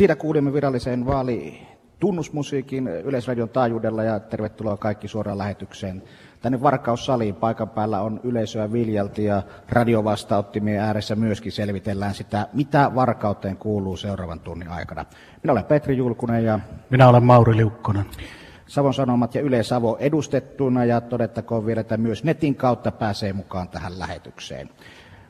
Siitä kuulimme virallisen vaalitunnusmusiikin Yleisradion taajuudella ja tervetuloa kaikki suoraan lähetykseen. Tänne Warkaus-saliin paikan päällä on yleisöä viljalti ja radiovastauttimien ääressä myöskin selvitellään sitä, mitä Varkauteen kuuluu seuraavan tunnin aikana. Minä olen Petri Julkunen ja minä olen Mauri Liukkonen. Savon Sanomat ja Yle Savo edustettuna ja todettakoon vielä, että myös netin kautta pääsee mukaan tähän lähetykseen.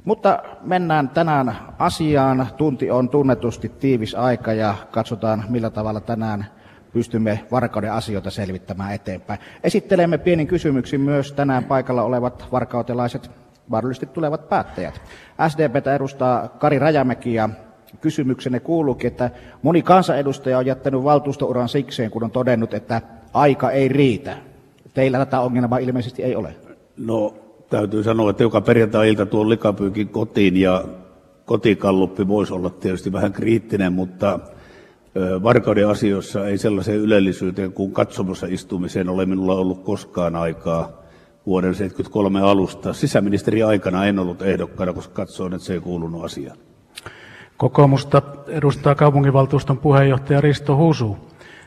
Mutta mennään tänään asiaan. Tunti on tunnetusti tiivis aika ja katsotaan, millä tavalla tänään pystymme Varkauden asioita selvittämään eteenpäin. Esittelemme pienin kysymyksin myös tänään paikalla olevat varkautelaiset, mahdollisesti tulevat päättäjät. SDP:tä edustaa Kari Rajamäki ja kysymyksenne kuuluukin, että moni kansanedustaja on jättänyt valtuustouran sikseen, kun on todennut, että aika ei riitä. Teillä tätä ongelmaa ilmeisesti ei ole. No, täytyy sanoa, että joka perjantai-ilta tuon likapyykin kotiin ja kotikalluppi voisi olla tietysti vähän kriittinen, mutta Varkauden asioissa ei sellaiseen ylellisyyteen kuin katsomossa istumiseen ole minulla ollut koskaan aikaa vuoden 1973 alusta. Sisäministeri aikana en ollut ehdokkaana, koska katsoin, että se ei kuulunut asiaan. Kokoomusta edustaa kaupunginvaltuuston puheenjohtaja Risto Husu.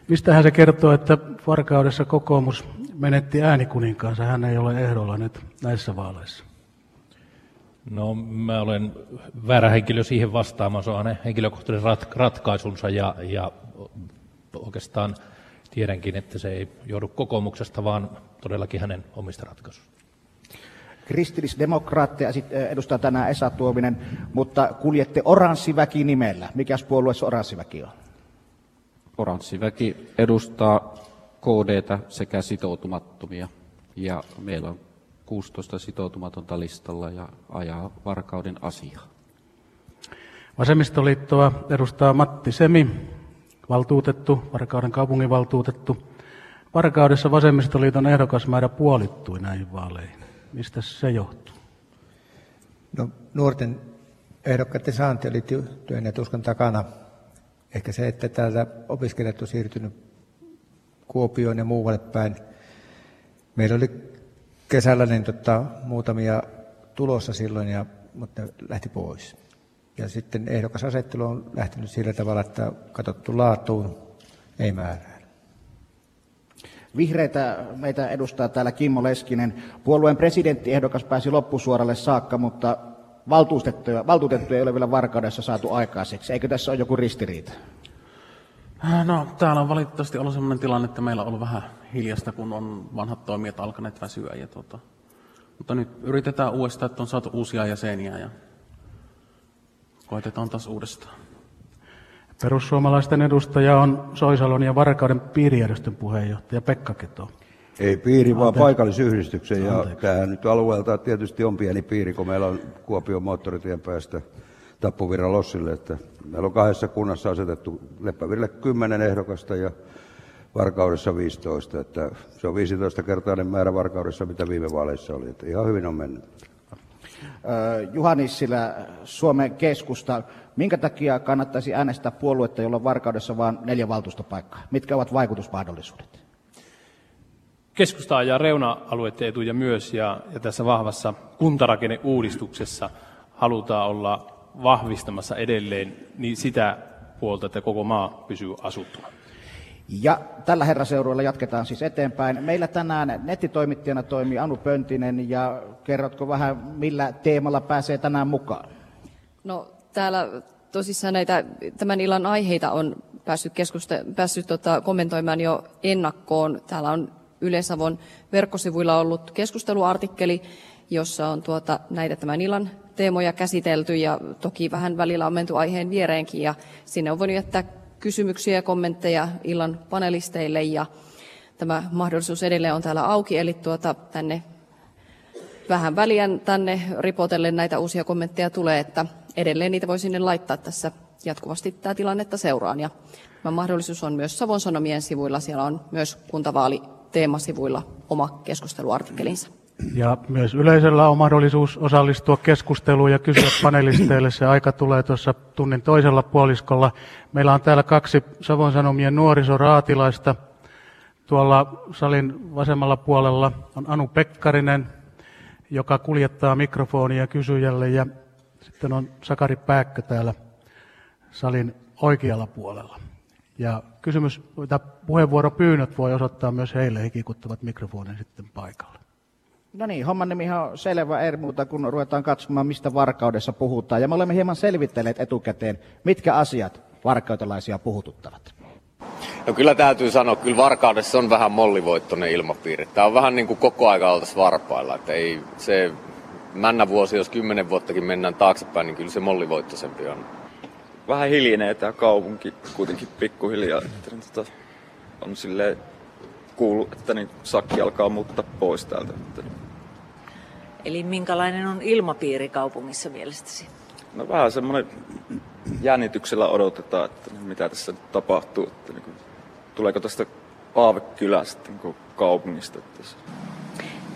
Mistähän se kertoo, että Varkaudessa kokoomus menetti äänikuninkaansa? Hän ei ole ehdolla nyt näissä vaaleissa. No, mä olen väärä henkilö siihen vastaamaan. Se on hänen henkilökohtaisen ratkaisunsa ja oikeastaan tiedänkin, että se ei joudu kokoomuksesta, vaan todellakin hänen omista ratkaisusta. Kristillisdemokraatteja edustaa tänään Esa Tuovinen, mutta kuljette oranssiväki nimellä. Mikäs puolueessa oranssiväki on? Oranssiväki edustaa KD:tä sekä sitoutumattomia. Ja meillä on 16 sitoutumatonta listalla ja ajaa Varkauden asiaa. Vasemmistoliittoa edustaa Matti Semi, valtuutettu, Varkauden kaupunginvaltuutettu. Varkaudessa vasemmistoliiton ehdokasmäärä puolittui näihin vaaleihin. Mistä se johtuu? No, nuorten ehdokkaiden saanti oli työn ja tuskan takana. Ehkä se, että täällä opiskelijat on siirtynyt Kuopioon ja muualle päin. Meillä oli kesällä niin, muutamia tulossa silloin, mutta ne lähti pois. Ja sitten ehdokasasettelu on lähtenyt sillä tavalla, että katsottu laatuun, ei määrää. Vihreitä meitä edustaa täällä Kimmo Leskinen. Puolueen presidenttiehdokas pääsi loppusuoralle saakka, mutta valtuutettuja ei ole vielä Varkaudessa saatu aikaiseksi. Eikö tässä ole joku ristiriita? No, täällä on valitettavasti ollut sellainen tilanne, että meillä on ollut vähän hiljasta, kun on vanhat toimijat alkaneet väsyä. Ja mutta nyt yritetään uudestaan, että on saatu uusia jäseniä ja koetetaan taas uudestaan. Perussuomalaisten edustaja on Soisalon ja Varkauden piirijärjestön puheenjohtaja Pekka Keto. Ei piiri, vaan paikallisyhdistyksen. Ja tämähän nyt alueelta tietysti on pieni piiri, kun meillä on Kuopion moottoritien päästä Tappuvirran lossille. Että meillä on 2 kunnassa asetettu Leppävirille 10 ehdokasta ja Varkaudessa 15. Että se on 15-kertainen määrä Varkaudessa, mitä viime vaaleissa oli. Että ihan hyvin on mennyt. Juha Nissilä, Suomen Keskusta. Minkä takia kannattaisi äänestää puoluetta, jolla on Varkaudessa vain 4 valtuustopaikkaa? Mitkä ovat vaikutusmahdollisuudet? Keskusta ajaa reuna-alueiden etuja myös, ja tässä vahvassa kuntarakenneuudistuksessa halutaan olla vahvistamassa edelleen niin sitä puolta, että koko maa pysyy asuttuna. Ja tällä herraseudulla jatketaan siis eteenpäin. Meillä tänään nettitoimittajana toimii Anu Pöntinen, ja kerrotko vähän, millä teemalla pääsee tänään mukaan? No, täällä tosissaan näitä tämän illan aiheita on päässyt kommentoimaan jo ennakkoon. Täällä on Yle Savon verkkosivuilla ollut keskusteluartikkeli, jossa on näitä tämän illan teemoja käsitelty ja toki vähän välillä on menty aiheen viereenkin ja sinne on voinut jättää kysymyksiä ja kommentteja illan panelisteille ja tämä mahdollisuus edelleen on täällä auki, eli tänne vähän väliä tänne ripotellen näitä uusia kommentteja tulee, että edelleen niitä voi sinne laittaa tässä jatkuvasti tämä tilannetta seuraan. Ja tämä mahdollisuus on myös Savon Sanomien sivuilla. Siellä on myös kuntavaaliteemasivuilla oma keskusteluartikkelinsa. Ja myös yleisöllä on mahdollisuus osallistua keskusteluun ja kysyä panelisteille. Se aika tulee tuossa tunnin toisella puoliskolla. Meillä on täällä 2 Savon Sanomien nuorisoraatilaista. Tuolla salin vasemmalla puolella on Anu Pekkarinen, joka kuljettaa mikrofonia kysyjälle ja sitten on Sakari Pääkkö täällä salin oikealla puolella. Ja puheenvuoropyynnöt voi osoittaa myös heille, he kiikuttavat mikrofonin sitten paikalle. No niin, homman nimihan on selvä, ei muuta kun ruvetaan katsomaan, mistä Varkaudessa puhutaan. Ja me olemme hieman selvitteleet etukäteen, mitkä asiat varkautelaisia puhututtavat. No kyllä täytyy sanoa, kyllä Varkaudessa on vähän mollivoittoinen ilmapiiri. Tämä on vähän niin kuin koko ajan oltaisiin varpailla. Että ei se männä vuosi, jos 10 vuottakin mennään taaksepäin, niin kyllä se mollivoittoisempi on. Vähän hiljenee tämä kaupunki kuitenkin pikkuhiljaa. Että on silleen kuullut, että niin sakki alkaa muuttaa pois täältä. Eli minkälainen on ilmapiiri kaupungissa mielestäsi? No vähän semmoinen jännityksellä odotetaan, että mitä tässä nyt tapahtuu. Että niin kuin, tuleeko tästä aavekylä sitten niin kaupungista?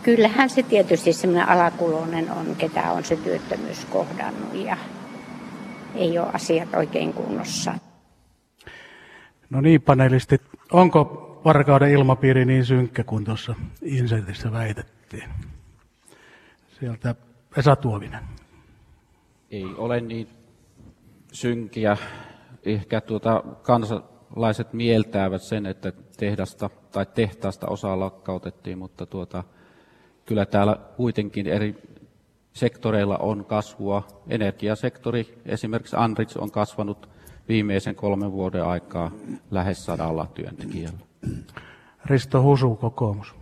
Kyllähän se tietysti semmoinen alakuloinen on, ketä on se työttömyys kohdannut ja ei ole asiat oikein kunnossa. No niin, panelistit. Onko Varkauden ilmapiiri niin synkkä kuin tuossa insertissä väitettiin? Sieltä Esa Tuovinen. Ei ole niin synkiä. Ehkä kansalaiset mieltävät sen, että tehtaasta osaa lakkautettiin, mutta kyllä täällä kuitenkin eri sektoreilla on kasvua. Energiasektori, esimerkiksi Andritz, on kasvanut viimeisen 3 vuoden aikaa lähes 100 työntekijällä. Risto Husu, kokoomus.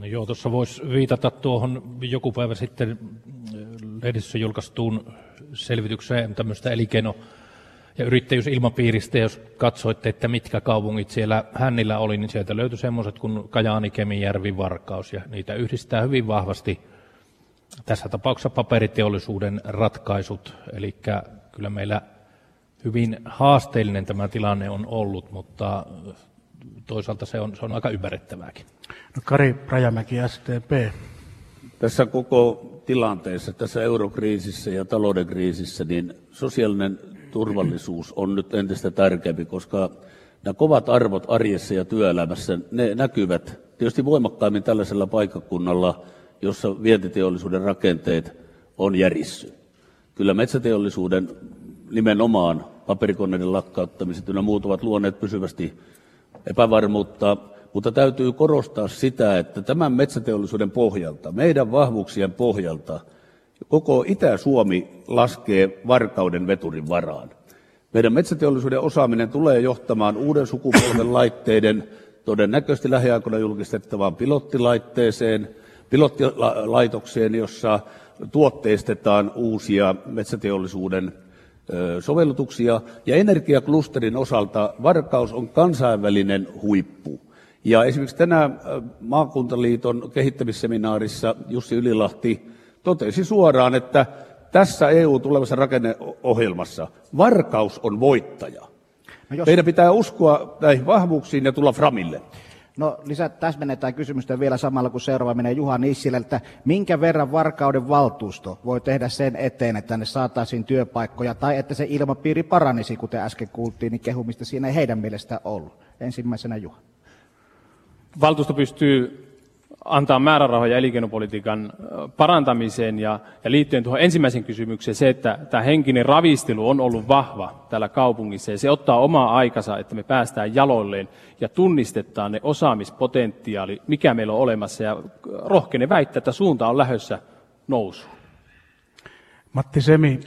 No joo, tuossa voisi viitata tuohon joku päivä sitten lehdistössä julkaistuun selvitykseen tämmöistä elinkeino- ja yrittäjyysilmapiiristä. Jos katsoitte, että mitkä kaupungit siellä hännillä oli, niin sieltä löytyi semmoiset kuin Kajaani, Kemijärvi, Varkaus. Ja niitä yhdistää hyvin vahvasti tässä tapauksessa paperiteollisuuden ratkaisut. Eli kyllä meillä hyvin haasteellinen tämä tilanne on ollut, mutta toisaalta se on aika ymmärrettävääkin. No, Kari Rajamäki, SDP. Tässä koko tilanteessa, tässä eurokriisissä ja talouden kriisissä, niin sosiaalinen turvallisuus on nyt entistä tärkeämpi, koska nämä kovat arvot arjessa ja työelämässä, ne näkyvät tietysti voimakkaammin tällaisella paikkakunnalla, jossa vientiteollisuuden rakenteet on järissyt. Kyllä metsäteollisuuden nimenomaan paperikoneiden lakkauttamiset ja muut ovat luoneet pysyvästi epävarmuutta, mutta täytyy korostaa sitä, että tämän metsäteollisuuden pohjalta, meidän vahvuuksien pohjalta, koko Itä-Suomi laskee Varkauden veturin varaan. Meidän metsäteollisuuden osaaminen tulee johtamaan uuden sukupolven laitteiden todennäköisesti lähiaikoina julkistettavaan pilottilaitokseen, jossa tuotteistetaan uusia metsäteollisuuden sovellutuksia, ja energiaklusterin osalta Varkaus on kansainvälinen huippu. Ja esimerkiksi tänään maakuntaliiton kehittämisseminaarissa Jussi Ylilahti totesi suoraan, että tässä EU-tulevassa rakenneohjelmassa Varkaus on voittaja. No jos meidän pitää uskoa näihin vahvuuksiin ja tulla framille. No täsmennetään kysymystä vielä samalla, kun seuraava menee Juha Nissilältä. Minkä verran Varkauden valtuusto voi tehdä sen eteen, että tänne saataisiin työpaikkoja tai että se ilmapiiri paranisi, kuten äsken kuultiin, niin kehumista siinä ei heidän mielestään ollut. Ensimmäisenä Juha. Valtuusto pystyy antaa määrärahoja elinkeinopolitiikan parantamiseen ja liittyen tuohon ensimmäisen kysymykseen se, että tämä henkinen ravistelu on ollut vahva täällä kaupungissa ja se ottaa omaa aikansa, että me päästään jaloilleen ja tunnistetaan ne osaamispotentiaali, mikä meillä on olemassa ja rohkene väittää, että suunta on lähdössä nousuun. Matti Semi.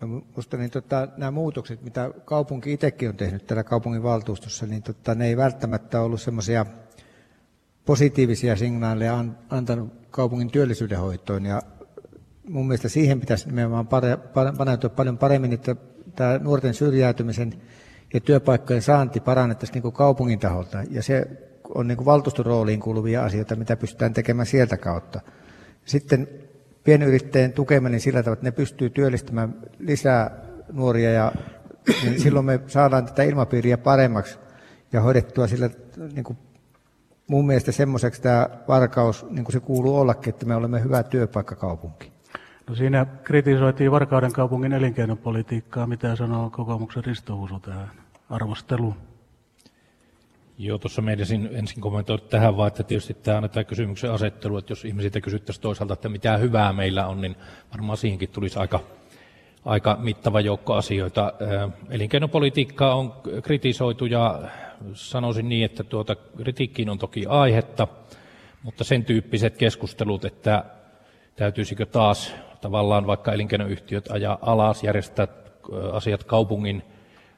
No, musta niin, nämä muutokset, mitä kaupunki itsekin on tehnyt täällä kaupunginvaltuustossa, niin ne ei välttämättä ollut semmoisia positiivisia signaaleja antanut kaupungin työllisyydenhoitoon. Ja mun mielestä siihen pitäisi nimenomaan paneutua paljon paremmin, että tämä nuorten syrjäytymisen ja työpaikkojen saanti parannettaisiin niin kuin kaupungin taholta. Ja se on niin kuin valtuuston rooliin kuuluvia asioita, mitä pystytään tekemään sieltä kautta. Sitten pienyrittäjien tukeminen sillä tavalla, että ne pystyy työllistämään lisää nuoria ja niin silloin me saadaan tätä ilmapiiriä paremmaksi ja hoidettua sillä niin kuin mun mielestä semmoiseksi tämä Varkaus, niin kuin se kuuluu ollakin, että me olemme hyvä työpaikkakaupunki. No siinä kritisoitiin Varkauden kaupungin elinkeinopolitiikkaa. Mitä sanoo kokoomuksen Risto Husu tähän arvosteluun? Joo, tuossa meidän ensin kommentoida tähän vaan, että tietysti tämä annetaan kysymyksen asettelu, että jos ihmisiltä kysyttäisiin toisaalta, että mitä hyvää meillä on, niin varmaan siihenkin tulisi aika aika mittava joukko asioita. Elinkeinopolitiikkaa on kritisoitu ja sanoisin niin, että kritiikkiin on toki aihetta, mutta sen tyyppiset keskustelut, että täytyisikö taas tavallaan vaikka elinkeinoyhtiöt ajaa alas, järjestää asiat kaupungin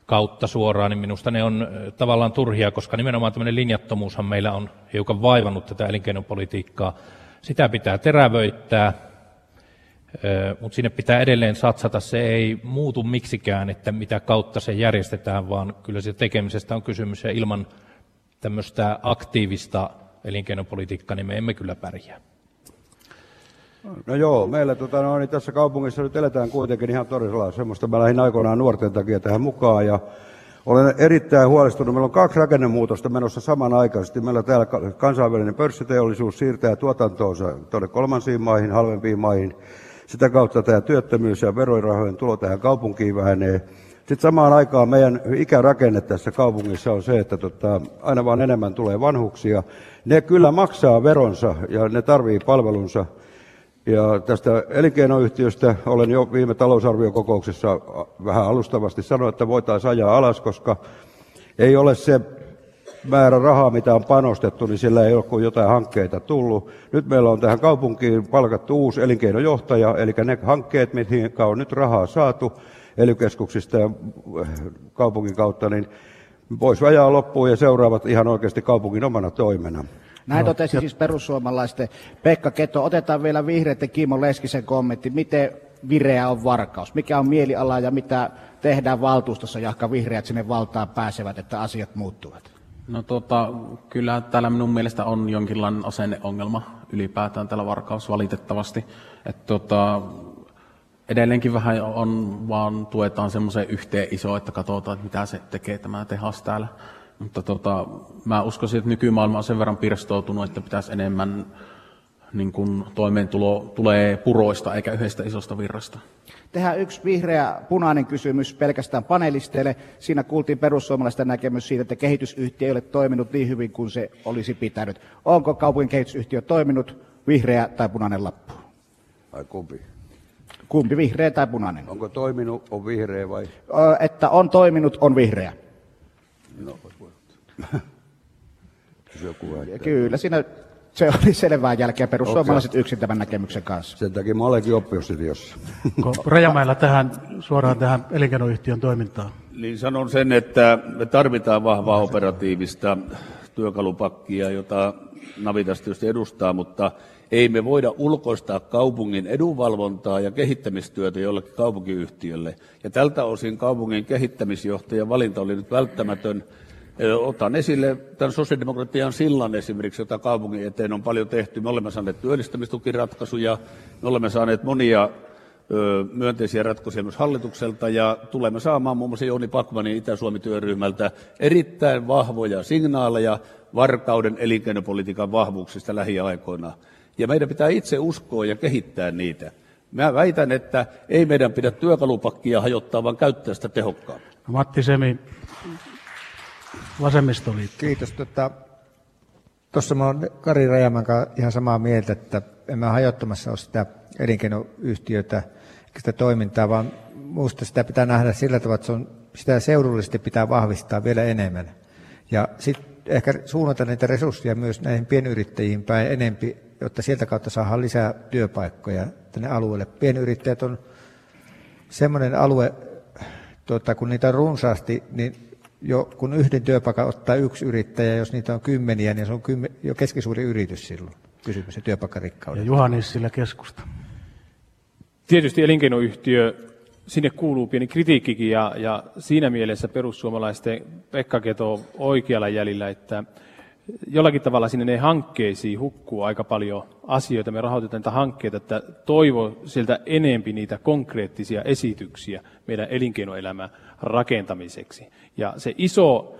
kautta suoraan, niin minusta ne on tavallaan turhia, koska nimenomaan tämmöinen linjattomuushan meillä on hiukan vaivannut tätä elinkeinopolitiikkaa. Sitä pitää terävöittää, mutta sinne pitää edelleen satsata. Se ei muutu miksikään, että mitä kautta se järjestetään, vaan kyllä se tekemisestä on kysymys, ja ilman tämmöistä aktiivista elinkeinopolitiikkaa niin me emme kyllä pärjää. No joo, meillä niin tässä kaupungissa nyt eletään kuitenkin ihan torisella semmoista. Mä lähdin aikoinaan nuorten takia tähän mukaan ja olen erittäin huolestunut. Meillä on 2 rakennemuutosta menossa samanaikaisesti. Meillä täällä kansainvälinen pörssiteollisuus siirtää tuotantoonsa tuonne kolmansiin maihin, halvempiin maihin. Sitä kautta tämä työttömyys ja verorahojen tulo tähän kaupunkiin vähenee. Sitten samaan aikaan meidän ikärakenne tässä kaupungissa on se, että aina vaan enemmän tulee vanhuksia. Ne kyllä maksaa veronsa ja ne tarvitsee palvelunsa. Ja tästä elinkeinoyhtiöstä olen jo viime talousarviokokouksessa vähän alustavasti sanonut, että voitaisiin ajaa alas, koska ei ole se määrä rahaa, mitä on panostettu, niin sillä ei ole kuin jotain hankkeita tullut. Nyt meillä on tähän kaupunkiin palkattu uusi elinkeinojohtaja, eli ne hankkeet, mihin on nyt rahaa saatu ELY-keskuksista ja kaupungin kautta, niin voisi ajaa loppuun ja seuraavat ihan oikeasti kaupungin omana toimena. Näin totesi siis perussuomalaisten Pekka Keto. Otetaan vielä vihreiden Kimmo Leskisen kommentti. Miten vireä on Varkaus? Mikä on mieliala ja mitä tehdään valtuustossa, jahka vihreät sinne valtaan pääsevät, että asiat muuttuvat? No kyllä täällä minun mielestä on jonkinlainen asenneongelma ylipäätään täällä Varkaus valitettavasti. Että edelleenkin vähän on, vaan tuetaan semmoiseen yhteen isoon, että katsotaan, että mitä se tekee tämä tehas täällä. Mutta mä uskoisin, että nykymaailma on sen verran pirstoutunut, että pitäisi enemmän niin kun toimeentulo tulee puroista eikä yhdestä isosta virrasta. Tehdään yksi vihreä punainen kysymys pelkästään panelisteille. Siinä kuultiin perussuomalaisten näkemys siitä, että kehitysyhtiö ei ole toiminut niin hyvin kuin se olisi pitänyt. Onko kaupungin kehitysyhtiö toiminut, vihreä tai punainen lappu? Ai kumpi? Kumpi, vihreä tai punainen? Onko toiminut, on vihreä vai? Että on toiminut, on vihreä. No. Kyllä, siinä se oli selvää jälkeä perussuomalaiset yksin tämän näkemyksen kanssa. Sen takia mä olenkin oppositiossa. Rajamäellä tähän, suoraan tähän elinkeinoyhtiön toimintaan. Niin sanon sen, että me tarvitaan vahvaa operatiivista työkalupakkia, jota Navitas tietysti edustaa, mutta ei me voida ulkoistaa kaupungin edunvalvontaa ja kehittämistyötä jollekin kaupunkiyhtiölle. Ja tältä osin kaupungin kehittämisjohtajan valinta oli nyt välttämätön. Otan esille tämän sosiaalidemokratian sillan esimerkiksi, jota kaupungin eteen on paljon tehty. Me olemme saaneet työllistämistukiratkaisuja, me olemme saaneet monia myönteisiä ratkaisuja myös hallitukselta ja tulemme saamaan muun muassa Jouni Pakmanin Itä-Suomi-työryhmältä erittäin vahvoja signaaleja Varkauden elinkeinopolitiikan vahvuuksista lähiaikoina. Ja meidän pitää itse uskoa ja kehittää niitä. Mä väitän, että ei meidän pidä työkalupakkia hajottaa, vaan käyttää sitä tehokkaammin. Matti Semi, Vasemmistoliitto. Kiitos. Tuossa mä oon Kari Rajamäen kanssa ihan samaa mieltä, että en mä hajottamassa ole sitä elinkeinoyhtiötä, sitä toimintaa, vaan muusta sitä pitää nähdä sillä tavalla, että sitä seudullisesti pitää vahvistaa vielä enemmän. Ja sitten ehkä suunnata niitä resursseja myös näihin pienyrittäjiin päin enempi, jotta sieltä kautta saadaan lisää työpaikkoja tänne alueelle. Pienyrittäjät on semmoinen alue, kun niitä on runsaasti, niin jo kun yhden työpaikan ottaa yksi yrittäjä, jos niitä on kymmeniä, niin se on jo keskisuuri yritys silloin kysymys ja työpaikkarikkaudesta. Ja Juha Nissilä, keskusta. Tietysti elinkeinoyhtiö, sinne kuuluu pieni kritiikkikin ja siinä mielessä perussuomalaisten Pekka Keto oikealla jäljellä, että jollakin tavalla sinne ne hankkeisiin hukkuu aika paljon asioita. Me rahoitetaan näitä hankkeita, että toivo sieltä enempi niitä konkreettisia esityksiä meidän elinkeinoelämän rakentamiseksi. Ja se iso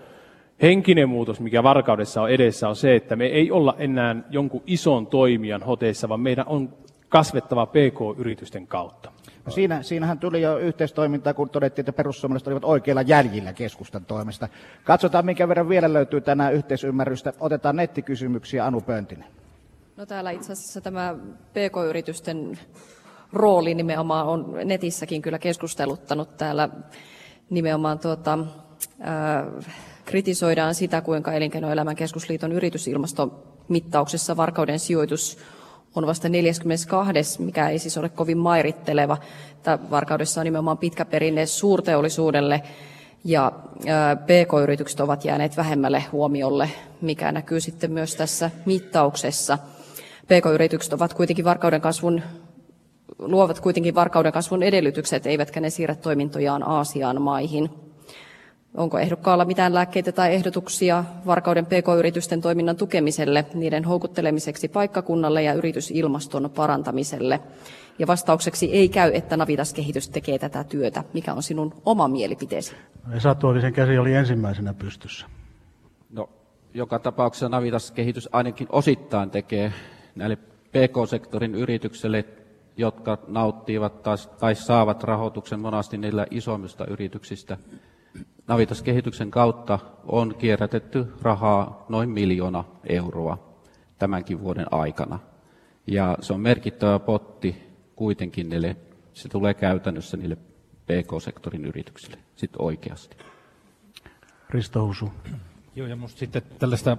henkinen muutos, mikä Varkaudessa on edessä, on se, että me ei olla enää jonkun ison toimijan hoteissa, vaan meidän on kasvettava PK-yritysten kautta. No siinähän tuli jo yhteistoimintaa, kun todettiin, että perussuomalaiset olivat oikeilla jäljillä keskustan toimesta. Katsotaan, minkä verran vielä löytyy tänään yhteisymmärrystä. Otetaan nettikysymyksiä. Anu Pöntinen. No täällä itse asiassa tämä PK-yritysten rooli nimenomaan on netissäkin kyllä keskusteluttanut täällä. Nimenomaan kritisoidaan sitä, kuinka Elinkeinoelämän keskusliiton yritysilmastomittauksessa Varkauden sijoitus on vasta 42., mikä ei siis ole kovin mairitteleva. Varkaudessa on nimenomaan pitkä perinne suurteollisuudelle ja PK-yritykset ovat jääneet vähemmälle huomiolle, mikä näkyy sitten myös tässä mittauksessa. PK-yritykset ovat kuitenkin luovat Varkauden kasvun edellytykset, eivätkä ne siirrä toimintojaan Aasian maihin. Onko ehdokkaalla mitään lääkkeitä tai ehdotuksia Varkauden PK-yritysten toiminnan tukemiselle, niiden houkuttelemiseksi paikkakunnalle ja yritysilmaston parantamiselle? Ja vastaukseksi ei käy, että Navitas-kehitys tekee tätä työtä. Mikä on sinun oma mielipiteesi? Esa Tuovisen käsi oli ensimmäisenä pystyssä. No, joka tapauksessa Navitas-kehitys ainakin osittain tekee näille PK-sektorin yritykselle, jotka nauttivat tai saavat rahoituksen monasti niillä isommista yrityksistä. Navitas-kehityksen kautta on kierrätetty rahaa noin 1 000 000 euroa tämänkin vuoden aikana. Ja se on merkittävä potti kuitenkin niille, se tulee käytännössä niille PK-sektorin yrityksille sitten oikeasti. Risto Husu. Joo, ja minusta sitten tällaista,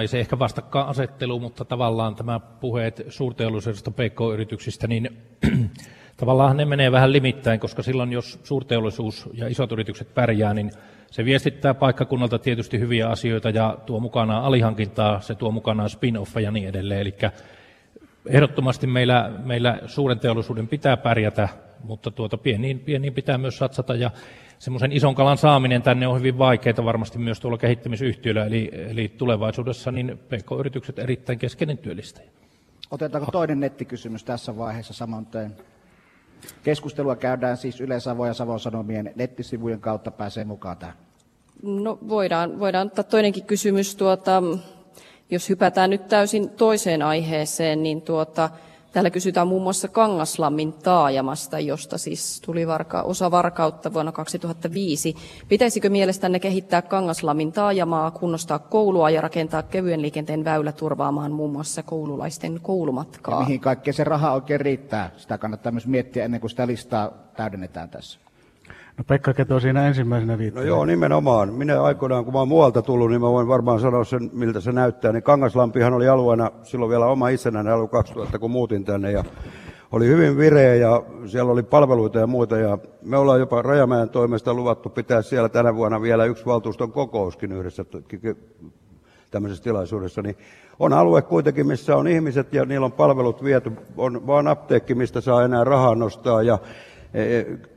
ei se ehkä vastakkainasettelu, mutta tavallaan tämä puheet suurteollisuudesta PK-yrityksistä, niin tavallaan ne menee vähän limittäin, koska silloin jos suurteollisuus ja isot yritykset pärjää, niin se viestittää paikkakunnalta tietysti hyviä asioita ja tuo mukanaan alihankintaa, se tuo mukanaan spin-offa ja niin edelleen. Eli ehdottomasti meillä suuren teollisuuden pitää pärjätä, mutta pieniin pitää myös satsata ja semmoisen ison kalan saaminen tänne on hyvin vaikeaa varmasti myös tuolla kehittämisyhtiöllä, eli tulevaisuudessa niin PK-yritykset erittäin keskeinen työllistäjä. Otetaanko toinen nettikysymys tässä vaiheessa samantain? Keskustelua käydään siis Yle Savo ja Savon Sanomien nettisivujen kautta, pääsee mukaan tähän. No voidaan ottaa toinenkin kysymys. Jos hypätään nyt täysin toiseen aiheeseen, niin täällä kysytään muun muassa Kangaslammin taajamasta, josta siis tuli osa Varkautta vuonna 2005. Pitäisikö mielestänne kehittää Kangaslammin taajamaa, kunnostaa koulua ja rakentaa kevyen liikenteen väylä turvaamaan muun muassa koululaisten koulumatkaa? Ja mihin kaikkeen se raha oikein riittää? Sitä kannattaa myös miettiä ennen kuin sitä listaa täydennetään tässä. No Pekka Keto siinä ensimmäisenä viittaa. No joo, nimenomaan. Minä aikoinaan, kun mä oon muualta tullut, niin mä voin varmaan sanoa sen, miltä se näyttää. Niin Kangaslampihan oli alueena silloin vielä oma itsenäinen alue 2000, kun muutin tänne. Ja oli hyvin vireä ja siellä oli palveluita ja muuta. Ja me ollaan jopa Rajamäen toimesta luvattu pitää siellä tänä vuonna vielä yksi valtuuston kokouskin yhdessä tämmöisessä tilaisuudessa. Niin on alue kuitenkin, missä on ihmiset ja niillä on palvelut viety. On vaan apteekki, mistä saa enää rahaa nostaa ja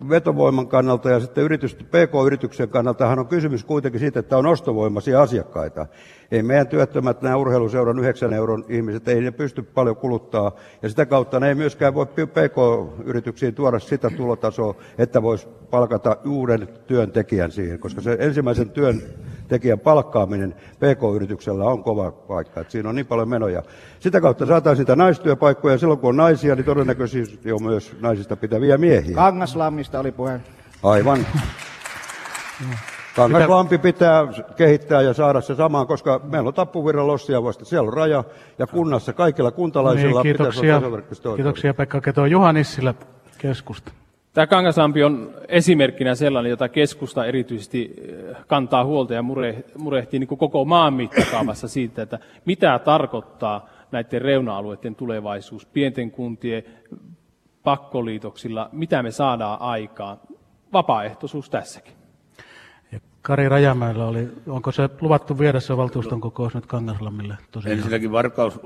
vetovoiman kannalta ja sitten PK-yrityksen kannaltahan on kysymys kuitenkin siitä, että on ostovoimaisia asiakkaita. Ei meidän työttömät, nämä urheiluseuran 9 euron ihmiset, ei ne pysty paljon kuluttaa ja sitä kautta ne ei myöskään voi PK-yrityksiin tuoda sitä tulotasoa, että voisi palkata uuden työntekijän siihen, koska se ensimmäisen työntekijän palkkaaminen PK-yrityksellä on kova paikka, että siinä on niin paljon menoja. Sitä kautta saataisiin niitä naistyöpaikkoja ja silloin kun on naisia, niin todennäköisesti on myös naisista pitäviä miehiä. Kangaslammista oli puhe. Aivan. Kangaslampi pitää kehittää ja saada se samaan, koska meillä on Tappuvirran lossia vasta. Siellä on raja ja kunnassa kaikilla kuntalaisilla niin, pitäisi olla tasaverkkoista. Kiitoksia Pekka Keto. Juha Nissilä, keskusta. Tämä Kangaslampi on esimerkkinä sellainen, jota keskusta erityisesti kantaa huolta ja murehtii niin kuin koko maan mittakaavassa siitä, että mitä tarkoittaa näiden reuna-alueiden tulevaisuus, pienten kuntien pakkoliitoksilla, mitä me saadaan aikaan. Vapaaehtoisuus tässäkin. Kari Rajamäellä oli, onko se luvattu viedä se valtuuston kokous nyt Kangaslammille? Tosiaan. Ensinnäkin Varkaus,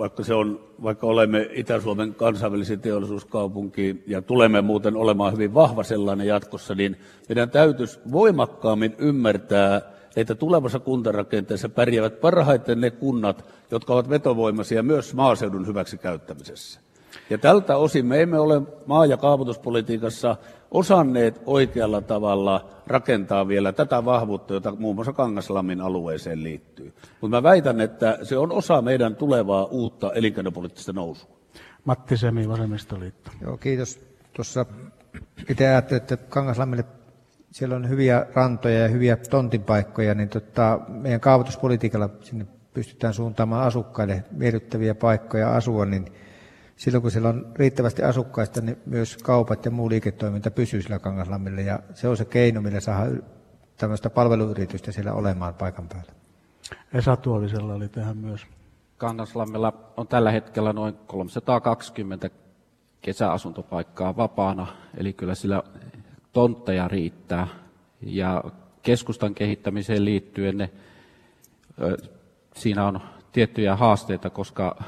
vaikka olemme Itä-Suomen kansainvälisen teollisuuskaupunki ja tulemme muuten olemaan hyvin vahva sellainen jatkossa, niin meidän täytyisi voimakkaammin ymmärtää, että tulevassa kuntarakenteessa pärjäävät parhaiten ne kunnat, jotka ovat vetovoimaisia myös maaseudun hyväksi käyttämisessä. Ja tältä osin me emme ole maa- ja kaavoituspolitiikassa osanneet oikealla tavalla rakentaa vielä tätä vahvuutta, jota muun muassa Kangaslammin alueeseen liittyy. Mutta mä väitän, että se on osa meidän tulevaa uutta elinkeinopoliittista nousua. Matti Semi, Vasemmistoliitto. Joo, kiitos. Tuossa itse ajattelin, että Kangaslammille siellä on hyviä rantoja ja hyviä tontinpaikkoja, niin meidän kaavoituspolitiikalla sinne pystytään suuntaamaan asukkaille miellyttäviä paikkoja asua, niin silloin kun siellä on riittävästi asukkaista, niin myös kaupat ja muu liiketoiminta pysyy sillä Kangaslammilla, ja se on se keino, millä saadaan tämmöistä palveluyritystä siellä olemaan paikan päällä. Esa Tuovisella oli tähän myös. Kangaslammilla on tällä hetkellä noin 320 kesäasuntopaikkaa vapaana, eli kyllä sillä tontteja riittää, ja keskustan kehittämiseen liittyen siinä on tiettyjä haasteita, koska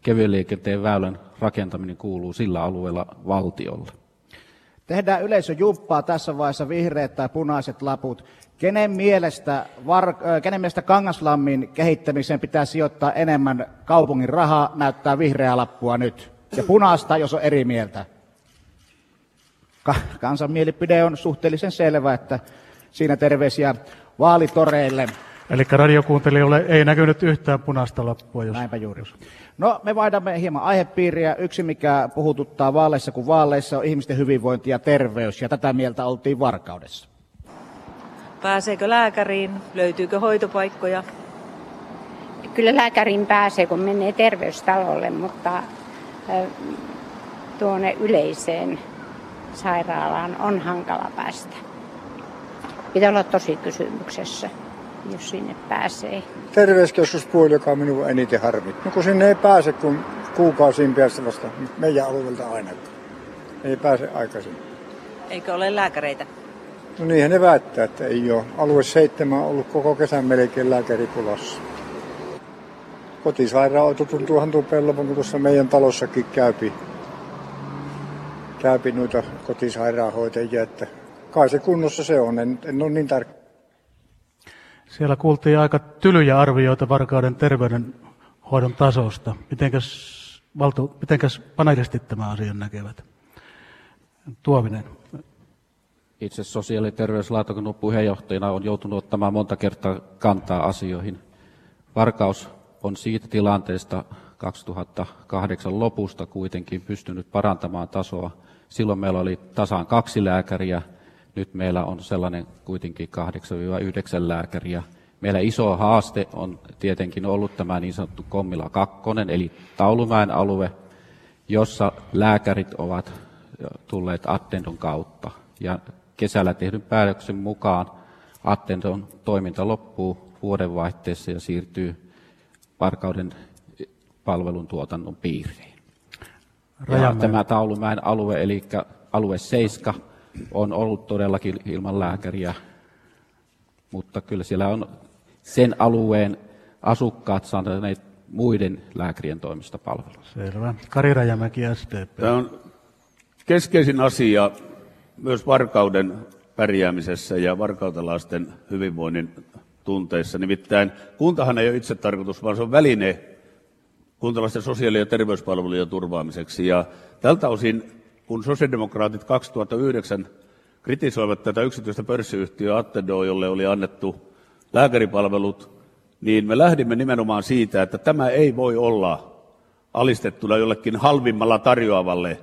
kevyen liikenteen väylän rakentaminen kuuluu sillä alueella valtiolle. Tehdään yleisöjumppaa tässä vaiheessa, vihreät tai punaiset laput. Kenen mielestä Kangaslammin kehittämiseen pitää sijoittaa enemmän kaupungin rahaa? Näyttää vihreää lappua nyt. Ja punaista, jos on eri mieltä. Kansan mielipide on suhteellisen selvä, että siinä terveisiä vaalitoreille. Eli radiokuuntelijoille ei näkynyt yhtään punaista lappua. Näinpä juuri. No, me vaihdamme hieman aihepiiriä. Yksi, mikä puhututtaa vaaleissa kuin vaaleissa, on ihmisten hyvinvointi ja terveys. Ja tätä mieltä oltiin Varkaudessa. Pääseekö lääkäriin? Löytyykö hoitopaikkoja? Kyllä lääkäriin pääsee, kun menee terveystalolle, mutta tuonne yleiseen sairaalaan on hankala päästä. Pitää olla tosi kysymyksessä, jos sinne pääsee. Terveyskeskuspuoli, joka on minua eniten harmittaa. No kun sinne ei pääse, kun kuukausiin päästä vasta meidän alueelta ainakaan. Ei pääse aikaisin. Eikö ole lääkäreitä? No niinhän ne väittää, että ei ole. Alue 7 on ollut koko kesän melkein lääkäripulassa. Kotisairaanhoito tuntuu hantupeella, kun tuossa meidän talossakin käypi noita kotisairaanhoitajia, että kai se kunnossa se on, en ole niin tarkka. Siellä kuultiin aika tylyjä arvioita Varkauden terveydenhoidon tasosta. Mitenkäs paneelistit tämän asian näkevät? Tuovinen. Itse sosiaali- ja terveyslautakunnan puheenjohtajana on joutunut ottamaan monta kertaa kantaa asioihin. Varkaus on siitä tilanteesta 2008 lopusta kuitenkin pystynyt parantamaan tasoa. Silloin meillä oli tasaan 2 lääkäriä, nyt meillä on sellainen kuitenkin 8-9 lääkäriä. Meillä iso haaste on tietenkin ollut tämä niin sanottu Kommila 2, eli Taulumäen alue, jossa lääkärit ovat tulleet addendon kautta. Ja kesällä tehdyn päätöksen mukaan addendon toiminta loppuu vuodenvaihteessa ja siirtyy Varkauden palveluntuotannon piiriin. Ja tämä Taulumäen alue, eli alue 7, on ollut todellakin ilman lääkäriä, mutta kyllä siellä on sen alueen asukkaat saaneet muiden lääkärien toimista palvelua. Selvä. Kari Rajamäki, SDP. Tämä on keskeisin asia myös Varkauden pärjäämisessä ja varkautalaisten hyvinvoinnin tunteissa. Nimittäin kuntahan ei ole itse tarkoitus, vaan se on väline kuntalaisten sosiaali- ja terveyspalvelujen turvaamiseksi. Ja tältä osin, kun sosiaalidemokraatit 2009 kritisoivat tätä yksityistä pörssiyhtiöä Attendoa, jolle oli annettu lääkäripalvelut, niin me lähdimme nimenomaan siitä, että tämä ei voi olla alistettuna jollekin halvimmalla tarjoavalle.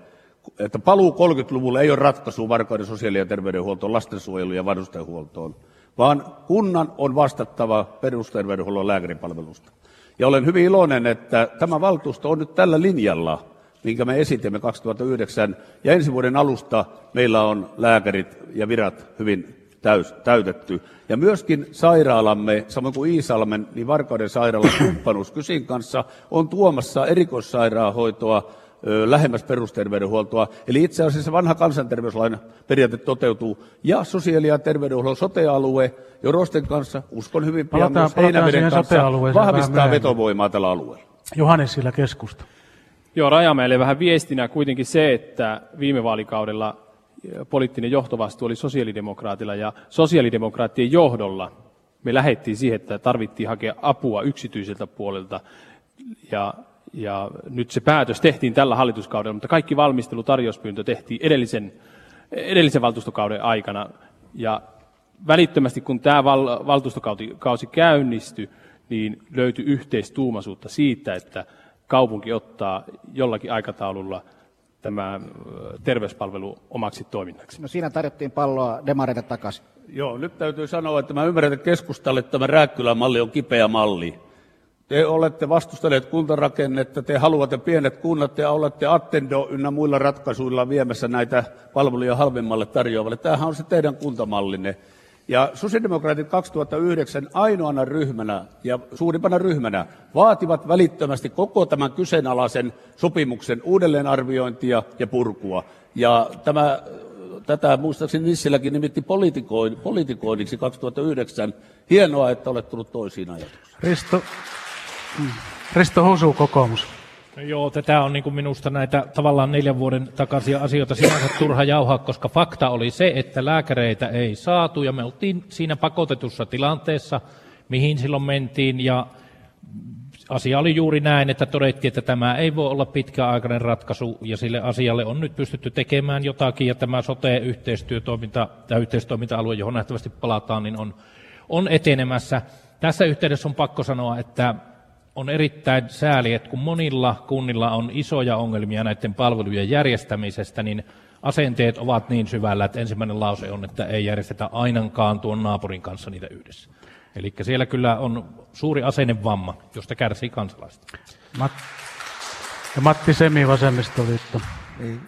Että paluu 30-luvulle ei ole ratkaisu Varkauden sosiaali- ja terveydenhuoltoon, lastensuojeluun ja vanhustenhuoltoon, vaan kunnan on vastattava perusterveydenhuollon lääkäripalvelusta. Ja olen hyvin iloinen, että tämä valtuusto on nyt tällä linjalla, minkä me esitimme 2009, ja ensi vuoden alusta meillä on lääkärit ja virat hyvin täytetty. Ja myöskin sairaalamme, samoin kuin Iisalmen, niin Varkauden sairaalan kumppanuus Kysin kanssa on tuomassa erikoissairaanhoitoa lähemmäs perusterveydenhuoltoa. Eli itse asiassa vanha kansanterveyslain periaate toteutuu. Ja sosiaali- ja terveydenhuollon sote-alue Jorosten kanssa, uskon hyvin pian myös Heinäveden kanssa, vahvistaa vetovoimaa tällä alueella. Juha Nissilä, keskusta. Joo, Rajamäelle vähän viestinä kuitenkin se, että viime vaalikaudella poliittinen johtovastuu oli sosiaalidemokraatilla ja sosiaalidemokraattien johdolla me lähdettiin siihen, että tarvittiin hakea apua yksityiseltä puolelta ja nyt se päätös tehtiin tällä hallituskaudella, mutta kaikki valmistelutarjouspyyntö tehtiin edellisen valtuustokauden aikana ja välittömästi kun tämä valtuustokausi käynnistyi, niin löytyi yhteistuumaisuutta siitä, että kaupunki ottaa jollakin aikataululla tämä terveyspalvelu omaksi toiminnaksi. No siinä tarjottiin palloa demareita takaisin. Joo, nyt täytyy sanoa, että mä ymmärrän, että keskustalle tämä Rääkkylän malli on kipeä malli. Te olette vastustaneet kuntarakennetta, te haluatte pienet kunnat ja olette attendo ynnä muilla ratkaisuilla viemässä näitä palveluja halvemmalle tarjoavalle. Tämähän on se teidän kuntamallinne. Ja sosiaalidemokraatit 2009 ainoana ryhmänä ja suurimpana ryhmänä vaativat välittömästi koko tämän kyseenalaisen sopimuksen uudelleenarviointia ja purkua. Ja tätä muistaakseni Nissilläkin nimitti politikoinniksi 2009. Hienoa, että olet tullut toisiin ajatuksiin. Risto Husu, kokoomus. No joo, tätä on niin kuin minusta näitä tavallaan 4 vuoden takaisia asioita sinänsä turha jauhaa, koska fakta oli se, että lääkäreitä ei saatu ja me oltiin siinä pakotetussa tilanteessa, mihin silloin mentiin ja asia oli juuri näin, että todettiin, että tämä ei voi olla pitkäaikainen ratkaisu ja sille asialle on nyt pystytty tekemään jotakin ja tämä sote-yhteistyötoiminta tai yhteistoiminta-alue, johon nähtävästi palataan, niin on etenemässä. Tässä yhteydessä on pakko sanoa, että on erittäin sääli, että kun monilla kunnilla on isoja ongelmia näiden palvelujen järjestämisestä, niin asenteet ovat niin syvällä, että ensimmäinen lause on, että ei järjestetä ainakaan tuon naapurin kanssa niitä yhdessä. Eli siellä kyllä on suuri asennevamma, josta kärsii kansalaiset. Matti Semi, vasemmistoliitto. Niin,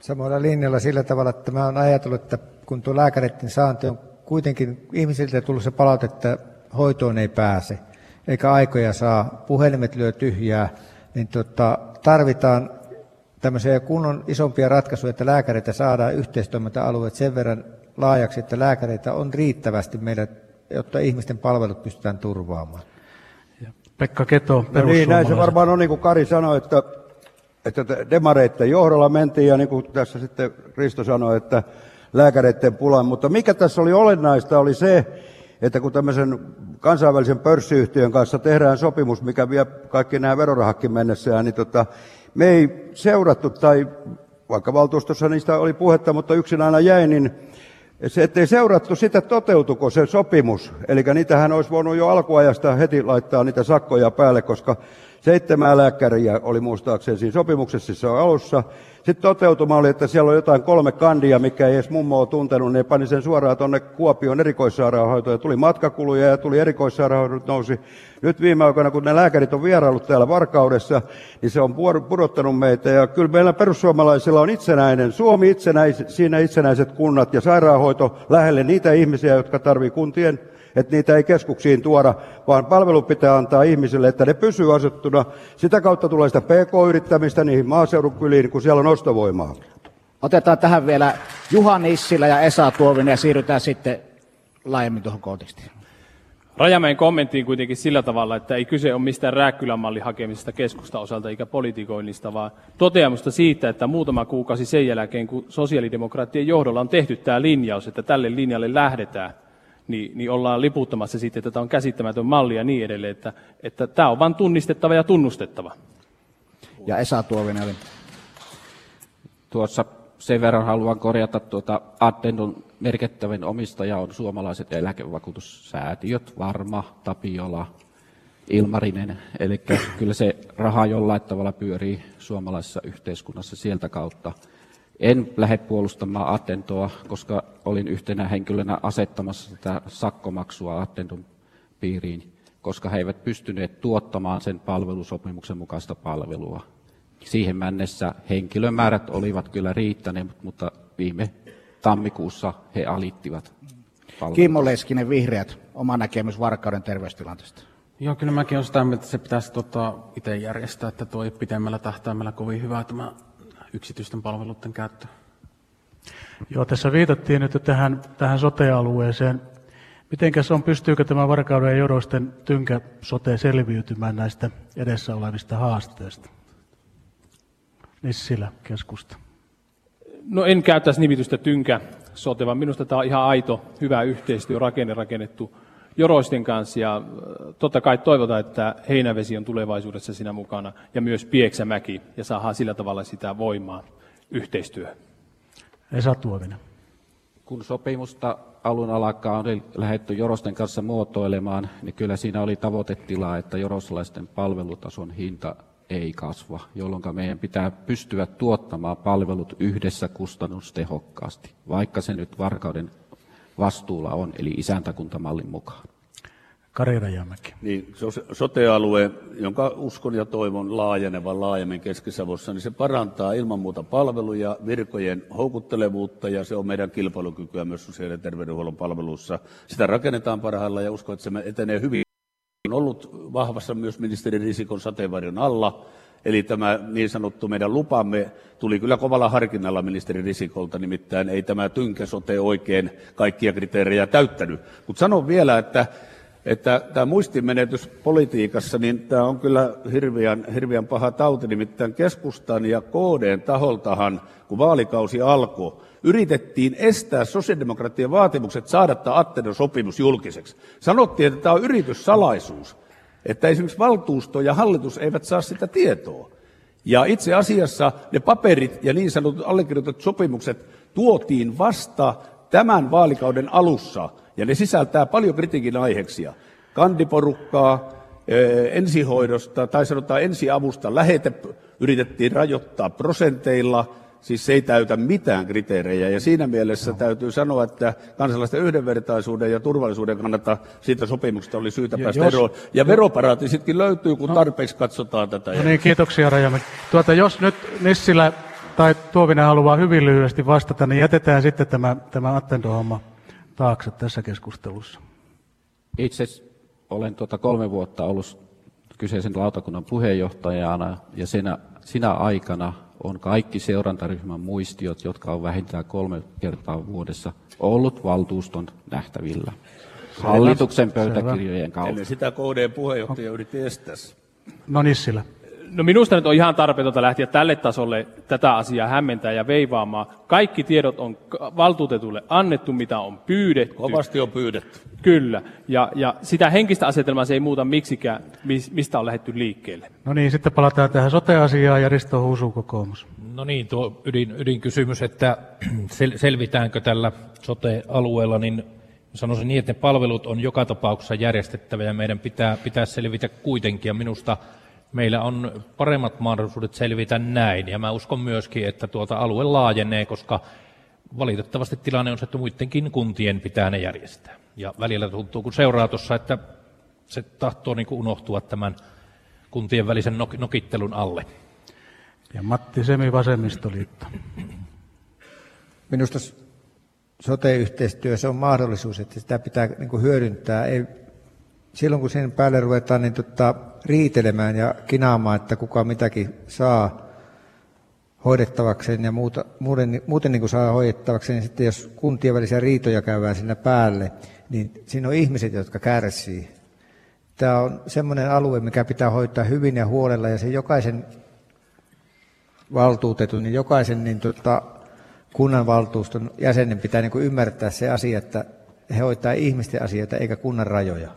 samalla linjalla sillä tavalla, että mä oon ajatellut, että kun tuo lääkäreiden saanti on kuitenkin ihmisiltä tullut se palaute, että hoitoon ei pääse, eikä aikoja saa, puhelimet lyö tyhjää, niin tarvitaan tämmöisiä kunnon isompia ratkaisuja, että lääkäreitä saadaan yhteistoiminta-alueet sen verran laajaksi, että lääkäreitä on riittävästi meillä, jotta ihmisten palvelut pystytään turvaamaan. Pekka Keto, perussuomalaiset. Niin, näin se varmaan on, niin kuin Kari sanoi, että demareiden johdolla mentiin, ja niin kuin tässä sitten Risto sanoi, että lääkäreiden pulaan, mutta mikä tässä oli olennaista oli se, että kun tämmöisen kansainvälisen pörssiyhtiön kanssa tehdään sopimus, mikä vie kaikki nämä verorahatkin mennessään, niin me ei seurattu, tai vaikka valtuustossa niistä oli puhetta, mutta yksin aina jäi, niin se, ettei seurattu sitä, toteutuko se sopimus. Eli niitähän olisi voinut jo alkuajasta heti laittaa niitä sakkoja päälle, koska 7 lääkäriä oli muistaakseni siinä sopimuksessa siis alussa. Sitten toteutuma oli, että siellä on jotain 3 kandia, mikä ei edes mummoa tuntenut, niin pani sen suoraan tuonne Kuopion erikoissairaanhoitoon ja tuli matkakuluja ja tuli erikoissairaanhoidot nousi. Nyt viime aikoina, kun ne lääkärit on vieraillut täällä Varkaudessa, niin se on pudottanut meitä ja kyllä meillä perussuomalaisilla on itsenäinen Suomi, siinä itsenäiset kunnat ja sairaanhoito lähelle niitä ihmisiä, jotka tarvitsee kuntien, että niitä ei keskuksiin tuoda, vaan palvelu pitää antaa ihmisille, että ne pysyy asuttuna. Sitä kautta tulee sitä PK-yrittämistä niihin maaseudun kyliin, kun siellä on ostovoimaa. Otetaan tähän vielä Juha Nissilä ja Esa Tuovinen ja siirrytään sitten laajemmin tuohon kontekstiin. Rajamäen kommenttiin kuitenkin sillä tavalla, että ei kyse ole mistään rääkkylämallin hakemisesta keskustan osalta eikä politikoinnista, vaan toteamusta siitä, että muutama kuukausi sen jälkeen, kun sosiaalidemokraattien johdolla on tehty tämä linjaus, että tälle linjalle lähdetään, niin ollaan liputtamassa sitten, että tämä on käsittämätön malli ja niin edelleen, että tämä on vain tunnistettava ja tunnustettava. Ja Esa Tuovinen. Tuossa sen verran haluan korjata, Attendon merkittävin omistaja on suomalaiset eläkevakuutussäätiöt, Varma, Tapiola, Ilmarinen. Eli kyllä se raha jollain tavalla pyörii suomalaisessa yhteiskunnassa sieltä kautta. En lähde puolustamaan Attendoa, koska olin yhtenä henkilönä asettamassa tätä sakkomaksua Attendon piiriin, koska he eivät pystyneet tuottamaan sen palvelusopimuksen mukaista palvelua. Siihen mennessä henkilömäärät olivat kyllä riittäneet, mutta viime tammikuussa he alittivat palvelua. Kimmo Leskinen, vihreät, oma näkemys Varkauden terveystilanteesta. Joo, kyllä mäkin olen sitä mieltä, että se pitäisi itse järjestää, että tuo pitemmällä tähtäimellä kovin hyvä tämä yksityisten palveluiden käyttö. Joo, tässä viitattiin nyt tähän sote-alueeseen. Mitenkäs on, pystyykö tämä Varkauden ja Joroisten tynkä sote selviytymään näistä edessä olevista haasteista? Nissilä, keskusta. No en käyttäisi nimitystä tynkä sote, vaan minusta tämä on ihan aito, hyvä yhteistyö, rakennettu Joroisten kanssa ja totta kai toivotaan, että Heinävesi on tulevaisuudessa siinä mukana ja myös Pieksämäki ja saadaan sillä tavalla sitä voimaa yhteistyöhön. Esa Tuovinen. Kun sopimusta alun alkaa oli lähdetty Jorosten kanssa muotoilemaan, niin kyllä siinä oli tavoitetila, että joroslaisten palvelutason hinta ei kasva, jolloin meidän pitää pystyä tuottamaan palvelut yhdessä kustannustehokkaasti, vaikka se nyt Varkauden vastuulla on, eli isäntäkuntamallin mukaan. Kari Rajamäki. Niin, sote-alue, jonka uskon ja toivon laajenevan laajemmin Keski-Savossa, niin se parantaa ilman muuta palveluja, virkojen houkuttelevuutta, ja se on meidän kilpailukykyä myös sosiaali- ja terveydenhuollon palveluissa. Sitä rakennetaan parhaillaan, ja uskon, että se etenee hyvin. On ollut vahvassa myös ministeri Risikon sateenvarjon alla. Eli tämä niin sanottu meidän lupamme tuli kyllä kovalla harkinnalla ministeri Risikolta, nimittäin ei tämä tynkäsote oikein kaikkia kriteerejä täyttänyt. Mutta sanon vielä, että tämä muistimenetys politiikassa, niin tämä on kyllä hirveän paha tauti, nimittäin keskustan ja KD:n taholtahan, kun vaalikausi alkoi, yritettiin estää sosiaalidemokraattien vaatimukset saada tämä Attenon sopimus julkiseksi. Sanottiin, että tämä on yrityssalaisuus, että esimerkiksi valtuusto ja hallitus eivät saa sitä tietoa. Ja itse asiassa ne paperit ja niin sanotut allekirjoitetut sopimukset tuotiin vasta tämän vaalikauden alussa, ja ne sisältää paljon kritiikin aiheeksia. Kandiporukkaa, ensihoidosta tai sanotaan ensiavusta lähete yritettiin rajoittaa prosenteilla, siis se ei täytä mitään kriteerejä, ja siinä mielessä täytyy sanoa, että kansalaisten yhdenvertaisuuden ja turvallisuuden kannalta siitä sopimuksesta oli syytä päästä eroon. Ja veroparatiisitkin löytyy, kun tarpeeksi katsotaan tätä. No niin, kiitoksia Rajamäki. Jos nyt Nissilä tai Tuovinen haluaa hyvin lyhyesti vastata, niin jätetään sitten tämä Attendo-homma taakse tässä keskustelussa. Itse olen 3 vuotta ollut kyseisen lautakunnan puheenjohtajana, ja sinä aikana on kaikki seurantaryhmän muistiot, jotka on vähintään 3 kertaa vuodessa ollut valtuuston nähtävillä hallituksen pöytäkirjojen kautta. Eli sitä KD:n puheenjohtaja yritti estää. No Nissilä. No minusta nyt on ihan tarpeetonta lähteä tälle tasolle tätä asiaa hämmentää ja veivaamaan. Kaikki tiedot on valtuutetulle annettu, mitä on pyydetty. Kovasti on pyydetty. Kyllä. Ja sitä henkistä asetelmaa se ei muuta miksikään, mistä on lähdetty liikkeelle. No niin, sitten palataan tähän sote-asiaan ja Risto Husu kokoomus. No niin, tuo ydinkysymys, että selvitäänkö tällä sote-alueella, niin sanoisin niin, että ne palvelut on joka tapauksessa järjestettävä ja meidän pitää selvitä kuitenkin. Ja minusta meillä on paremmat mahdollisuudet selvitä näin, ja mä uskon myöskin, että alue laajenee, koska valitettavasti tilanne on se, että muidenkin kuntien pitää ne järjestää. Ja välillä tuntuu, kun seuraa tuossa, että se tahtoo niin kuin unohtua tämän kuntien välisen nokittelun alle. Ja Matti Semi, Vasemmistoliitto. Minusta sote-yhteistyö, se on mahdollisuus, että sitä pitää niin kuin hyödyntää. Silloin kun sen päälle ruvetaan niin riitelemään ja kinaamaan, että kuka mitäkin saa hoidettavakseen ja muuten niin kuin saa hoidettavakseen, niin sitten jos kuntien välisiä riitoja käydään siinä päälle, niin siinä on ihmiset, jotka kärsii. Tämä on semmoinen alue, mikä pitää hoitaa hyvin ja huolella, ja se jokaisen valtuutetun ja jokaisen kunnanvaltuuston jäsenen pitää niin kuin ymmärtää se asia, että he hoitaa ihmisten asioita eikä kunnan rajoja.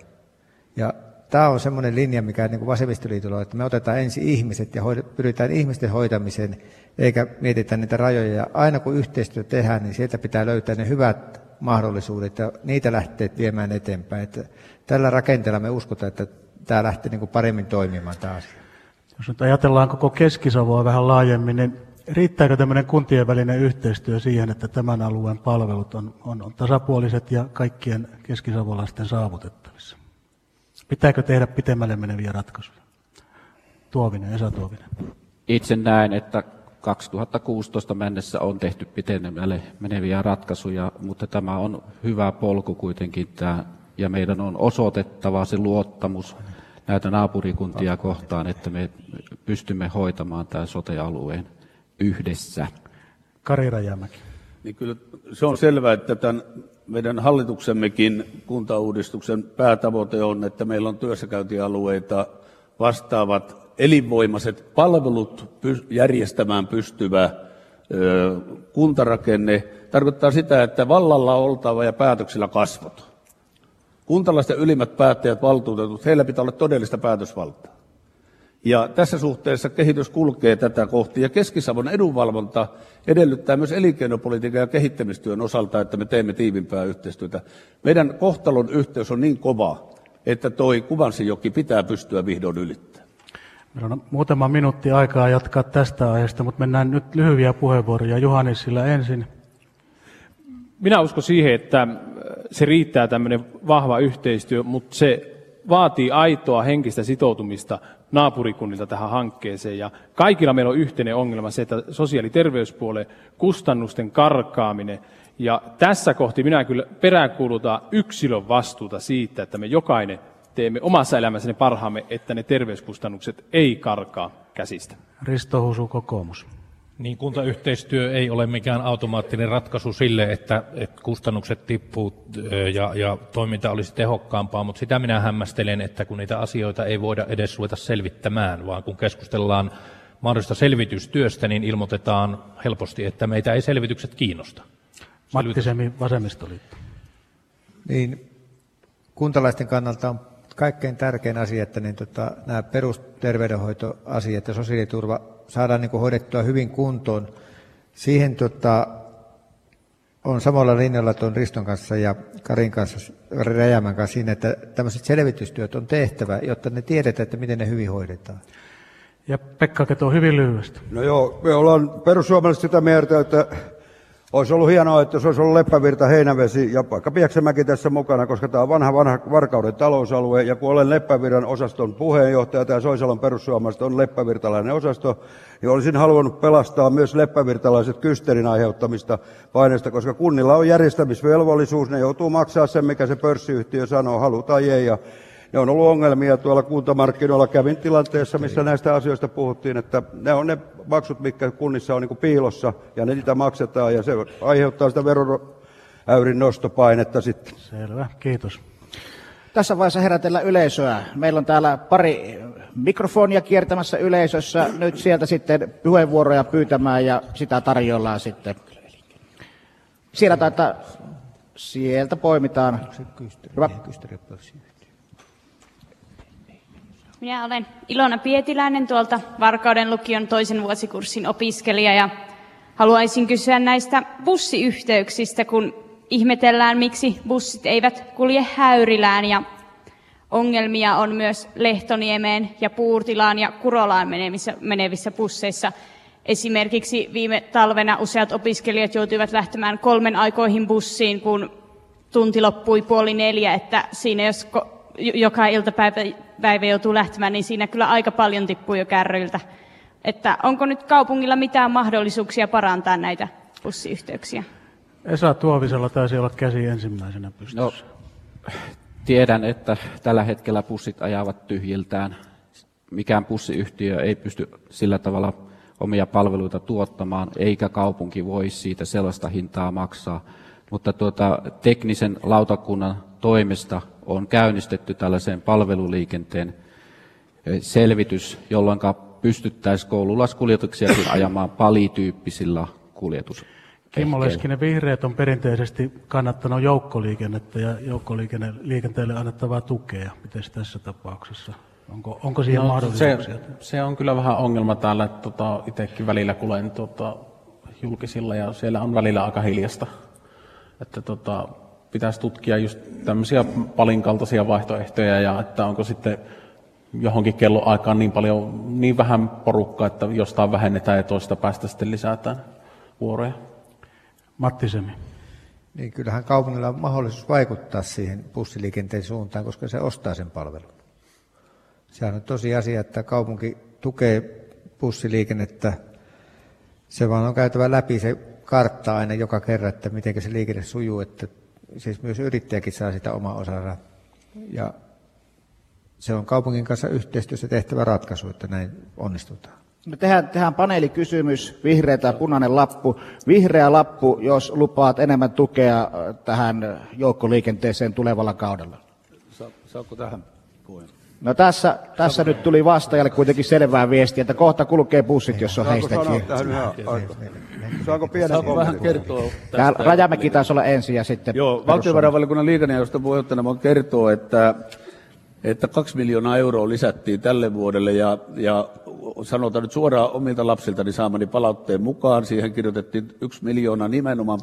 Ja tämä on semmoinen linja, mikä niin kuin vasemmistoliitolla on, että me otetaan ensin ihmiset ja pyritään ihmisten hoitamiseen, eikä mietitä niitä rajoja. Ja aina kun yhteistyö tehdään, niin sieltä pitää löytää ne hyvät mahdollisuudet ja niitä lähteä viemään eteenpäin. Että tällä rakenteella me uskotaan, että tämä lähtee niin kuin paremmin toimimaan tämä asia. Jos nyt ajatellaan koko Keski-Savoa vähän laajemmin, niin riittääkö tämmöinen kuntien välinen yhteistyö siihen, että tämän alueen palvelut on tasapuoliset ja kaikkien keskisavolaisten saavutettavissa? Pitääkö tehdä pitemmälle meneviä ratkaisuja? Tuovinen, Esa Tuovinen. Itse näen, että 2016 mennessä on tehty pitemmälle meneviä ratkaisuja, mutta tämä on hyvä polku kuitenkin tämä, ja meidän on osoitettava se luottamus näitä naapurikuntia kohtaan, että me pystymme hoitamaan tämän sote-alueen yhdessä. Kari Rajamäki. Niin kyllä se on selvää, että tämän meidän hallituksemmekin kuntauudistuksen päätavoite on, että meillä on työssäkäyntialueita vastaavat elinvoimaiset palvelut järjestämään pystyvä kuntarakenne. Tarkoittaa sitä, että vallalla on oltava ja päätöksillä kasvot. Kuntalaisten ylimmät päättäjät, valtuutetut, heillä pitää olla todellista päätösvaltaa. Ja tässä suhteessa kehitys kulkee tätä kohti, ja Keski-Savon edunvalvonta edellyttää myös elinkeinopolitiikan ja kehittämistyön osalta, että me teemme tiivimpää yhteistyötä. Meidän kohtalon yhteys on niin kova, että toi Kuvansijoki pitää pystyä vihdoin ylittämään. Meillä on muutama minuutti aikaa jatkaa tästä aiheesta, mutta mennään nyt lyhyviä puheenvuoroja. Juha Nissilä ensin. Minä uskon siihen, että se riittää tämmöinen vahva yhteistyö, mutta se vaatii aitoa henkistä sitoutumista naapurikunnilta tähän hankkeeseen. Ja kaikilla meillä on yhteinen ongelma se, että sosiaali- ja terveyspuolen kustannusten karkaaminen. Ja tässä kohti minä kyllä peräänkuulutan yksilön vastuuta siitä, että me jokainen teemme omassa elämässä ne parhaamme, että ne terveyskustannukset ei karkaa käsistä. Risto Husu, kokoomus. Niin, kuntayhteistyö ei ole mikään automaattinen ratkaisu sille, että kustannukset tippuu ja toiminta olisi tehokkaampaa, mutta sitä minä hämmästelen, että kun niitä asioita ei voida edes ruveta selvittämään, vaan kun keskustellaan mahdollisesta selvitystyöstä, niin ilmoitetaan helposti, että meitä ei selvitykset kiinnosta. Matti Semi, vasemmistoliitto. Niin, kuntalaisten kannalta on kaikkein tärkein asia, että niin, nämä perusterveydenhoitoasiat ja sosiaaliturva saadaan niin hoidettua hyvin kuntoon. Siihen on samalla linjalla tuon Riston kanssa ja Karin kanssa, Rajamäen kanssa siinä, että tämmöiset selvitystyöt on tehtävä, jotta ne tiedetään, että miten ne hyvin hoidetaan. Ja Pekka Keto, hyvin lyhyesti. No joo, me ollaan perussuomalaiset sitä mieltä, että olisi ollut hienoa, että se olisi ollut Leppävirta, Heinävesi ja vaikka Pieksämäki tässä mukana, koska tämä on vanha Varkauden talousalue. Ja kun olen Leppävirran osaston puheenjohtaja, tämä Soisalon perussuomalaiset on leppävirtalainen osasto, niin olisin halunnut pelastaa myös leppävirtalaiset kysterin aiheuttamista paineista, koska kunnilla on järjestämisvelvollisuus, ne joutuu maksaa sen, mikä se pörssiyhtiö sanoo, halutaan ei. Ja ne on ollut ongelmia tuolla kuntamarkkinoilla. Kävin tilanteessa, missä näistä asioista puhuttiin, että ne on ne maksut, mitkä kunnissa on niin kuin piilossa, ja niitä maksetaan, ja se aiheuttaa sitä veroäyrin nostopainetta sitten. Selvä, kiitos. Tässä vaiheessa herätellään yleisöä. Meillä on täällä pari mikrofonia kiertämässä yleisössä. Nyt sieltä sitten puheenvuoroja pyytämään, ja sitä tarjoillaan sitten. Sieltä poimitaan. Minä olen Ilona Pietiläinen tuolta Varkauden lukion toisen vuosikurssin opiskelija ja haluaisin kysyä näistä bussiyhteyksistä, kun ihmetellään, miksi bussit eivät kulje Häyrilään ja ongelmia on myös Lehtoniemeen ja Puurtilaan ja Kurolaan menevissä busseissa. Esimerkiksi viime talvena useat opiskelijat joutuivat lähtemään 3 aikoihin bussiin, kun tunti loppui 3:30, että siinä jos joka iltapäivä joutuu lähtemään, niin siinä kyllä aika paljon tippuu jo kärryiltä. Että onko nyt kaupungilla mitään mahdollisuuksia parantaa näitä bussiyhteyksiä? Esa Tuovisella taisi olla käsi ensimmäisenä pystyssä. No, tiedän, että tällä hetkellä bussit ajavat tyhjiltään. Mikään bussiyhtiö ei pysty sillä tavalla omia palveluita tuottamaan, eikä kaupunki voi siitä sellaista hintaa maksaa. Mutta teknisen lautakunnan toimesta on käynnistetty tällaisen palveluliikenteen selvitys, jolloin pystyttäisiin koululaiskuljetuksiakin ajamaan palityyppisillä kuljetuskehkeillä. Kimmo Leskinen, vihreät on perinteisesti kannattanut joukkoliikennettä ja joukkoliikenteelle annettavaa tukea. Miten tässä tapauksessa? Onko siihen mahdollisuuksia? Se on kyllä vähän ongelma täällä, että itsekin välillä kulen julkisilla ja siellä on välillä aika hiljasta. Että pitäisi tutkia just tämmöisiä palinkaltaisia vaihtoehtoja ja että onko sitten johonkin kellonaikaan niin vähän porukkaa, että jostain vähennetään ja toista päästä sitten lisätään vuoroja. Matti Semi. Niin, kyllähän kaupungilla on mahdollisuus vaikuttaa siihen bussiliikenteen suuntaan, koska se ostaa sen palvelun. Sehän on tosiasia, että kaupunki tukee bussiliikennettä, se vaan on käytävä läpi se kartta aina joka kerran, että miten se liikenne sujuu, että siis myös yrittäjäkin saa sitä omaa osansa. Ja se on kaupungin kanssa yhteistyössä tehtävä ratkaisu, että näin onnistutaan. Me tehdään paneelikysymys, vihreätä ja punainen lappu. Vihreä lappu, jos lupaat enemmän tukea tähän joukkoliikenteeseen tulevalla kaudella. Saatko tähän puheen? No tässä nyt tuli vastaajalle kuitenkin selvää viestiä, että kohta kulkee bussit, jos on heistä kiinni. Saanko vähän kertoa tästä? Rajamäki taisi olla ensin ja sitten. Joo, valtiovarainvaliokunnan liikennejaoston puheenjohtajana voin kertoa, että 2 miljoonaa euroa lisättiin tälle vuodelle ja sanotaan nyt suoraan omilta lapsiltani saamani palautteen mukaan. Siihen kirjoitettiin 1 miljoona nimenomaan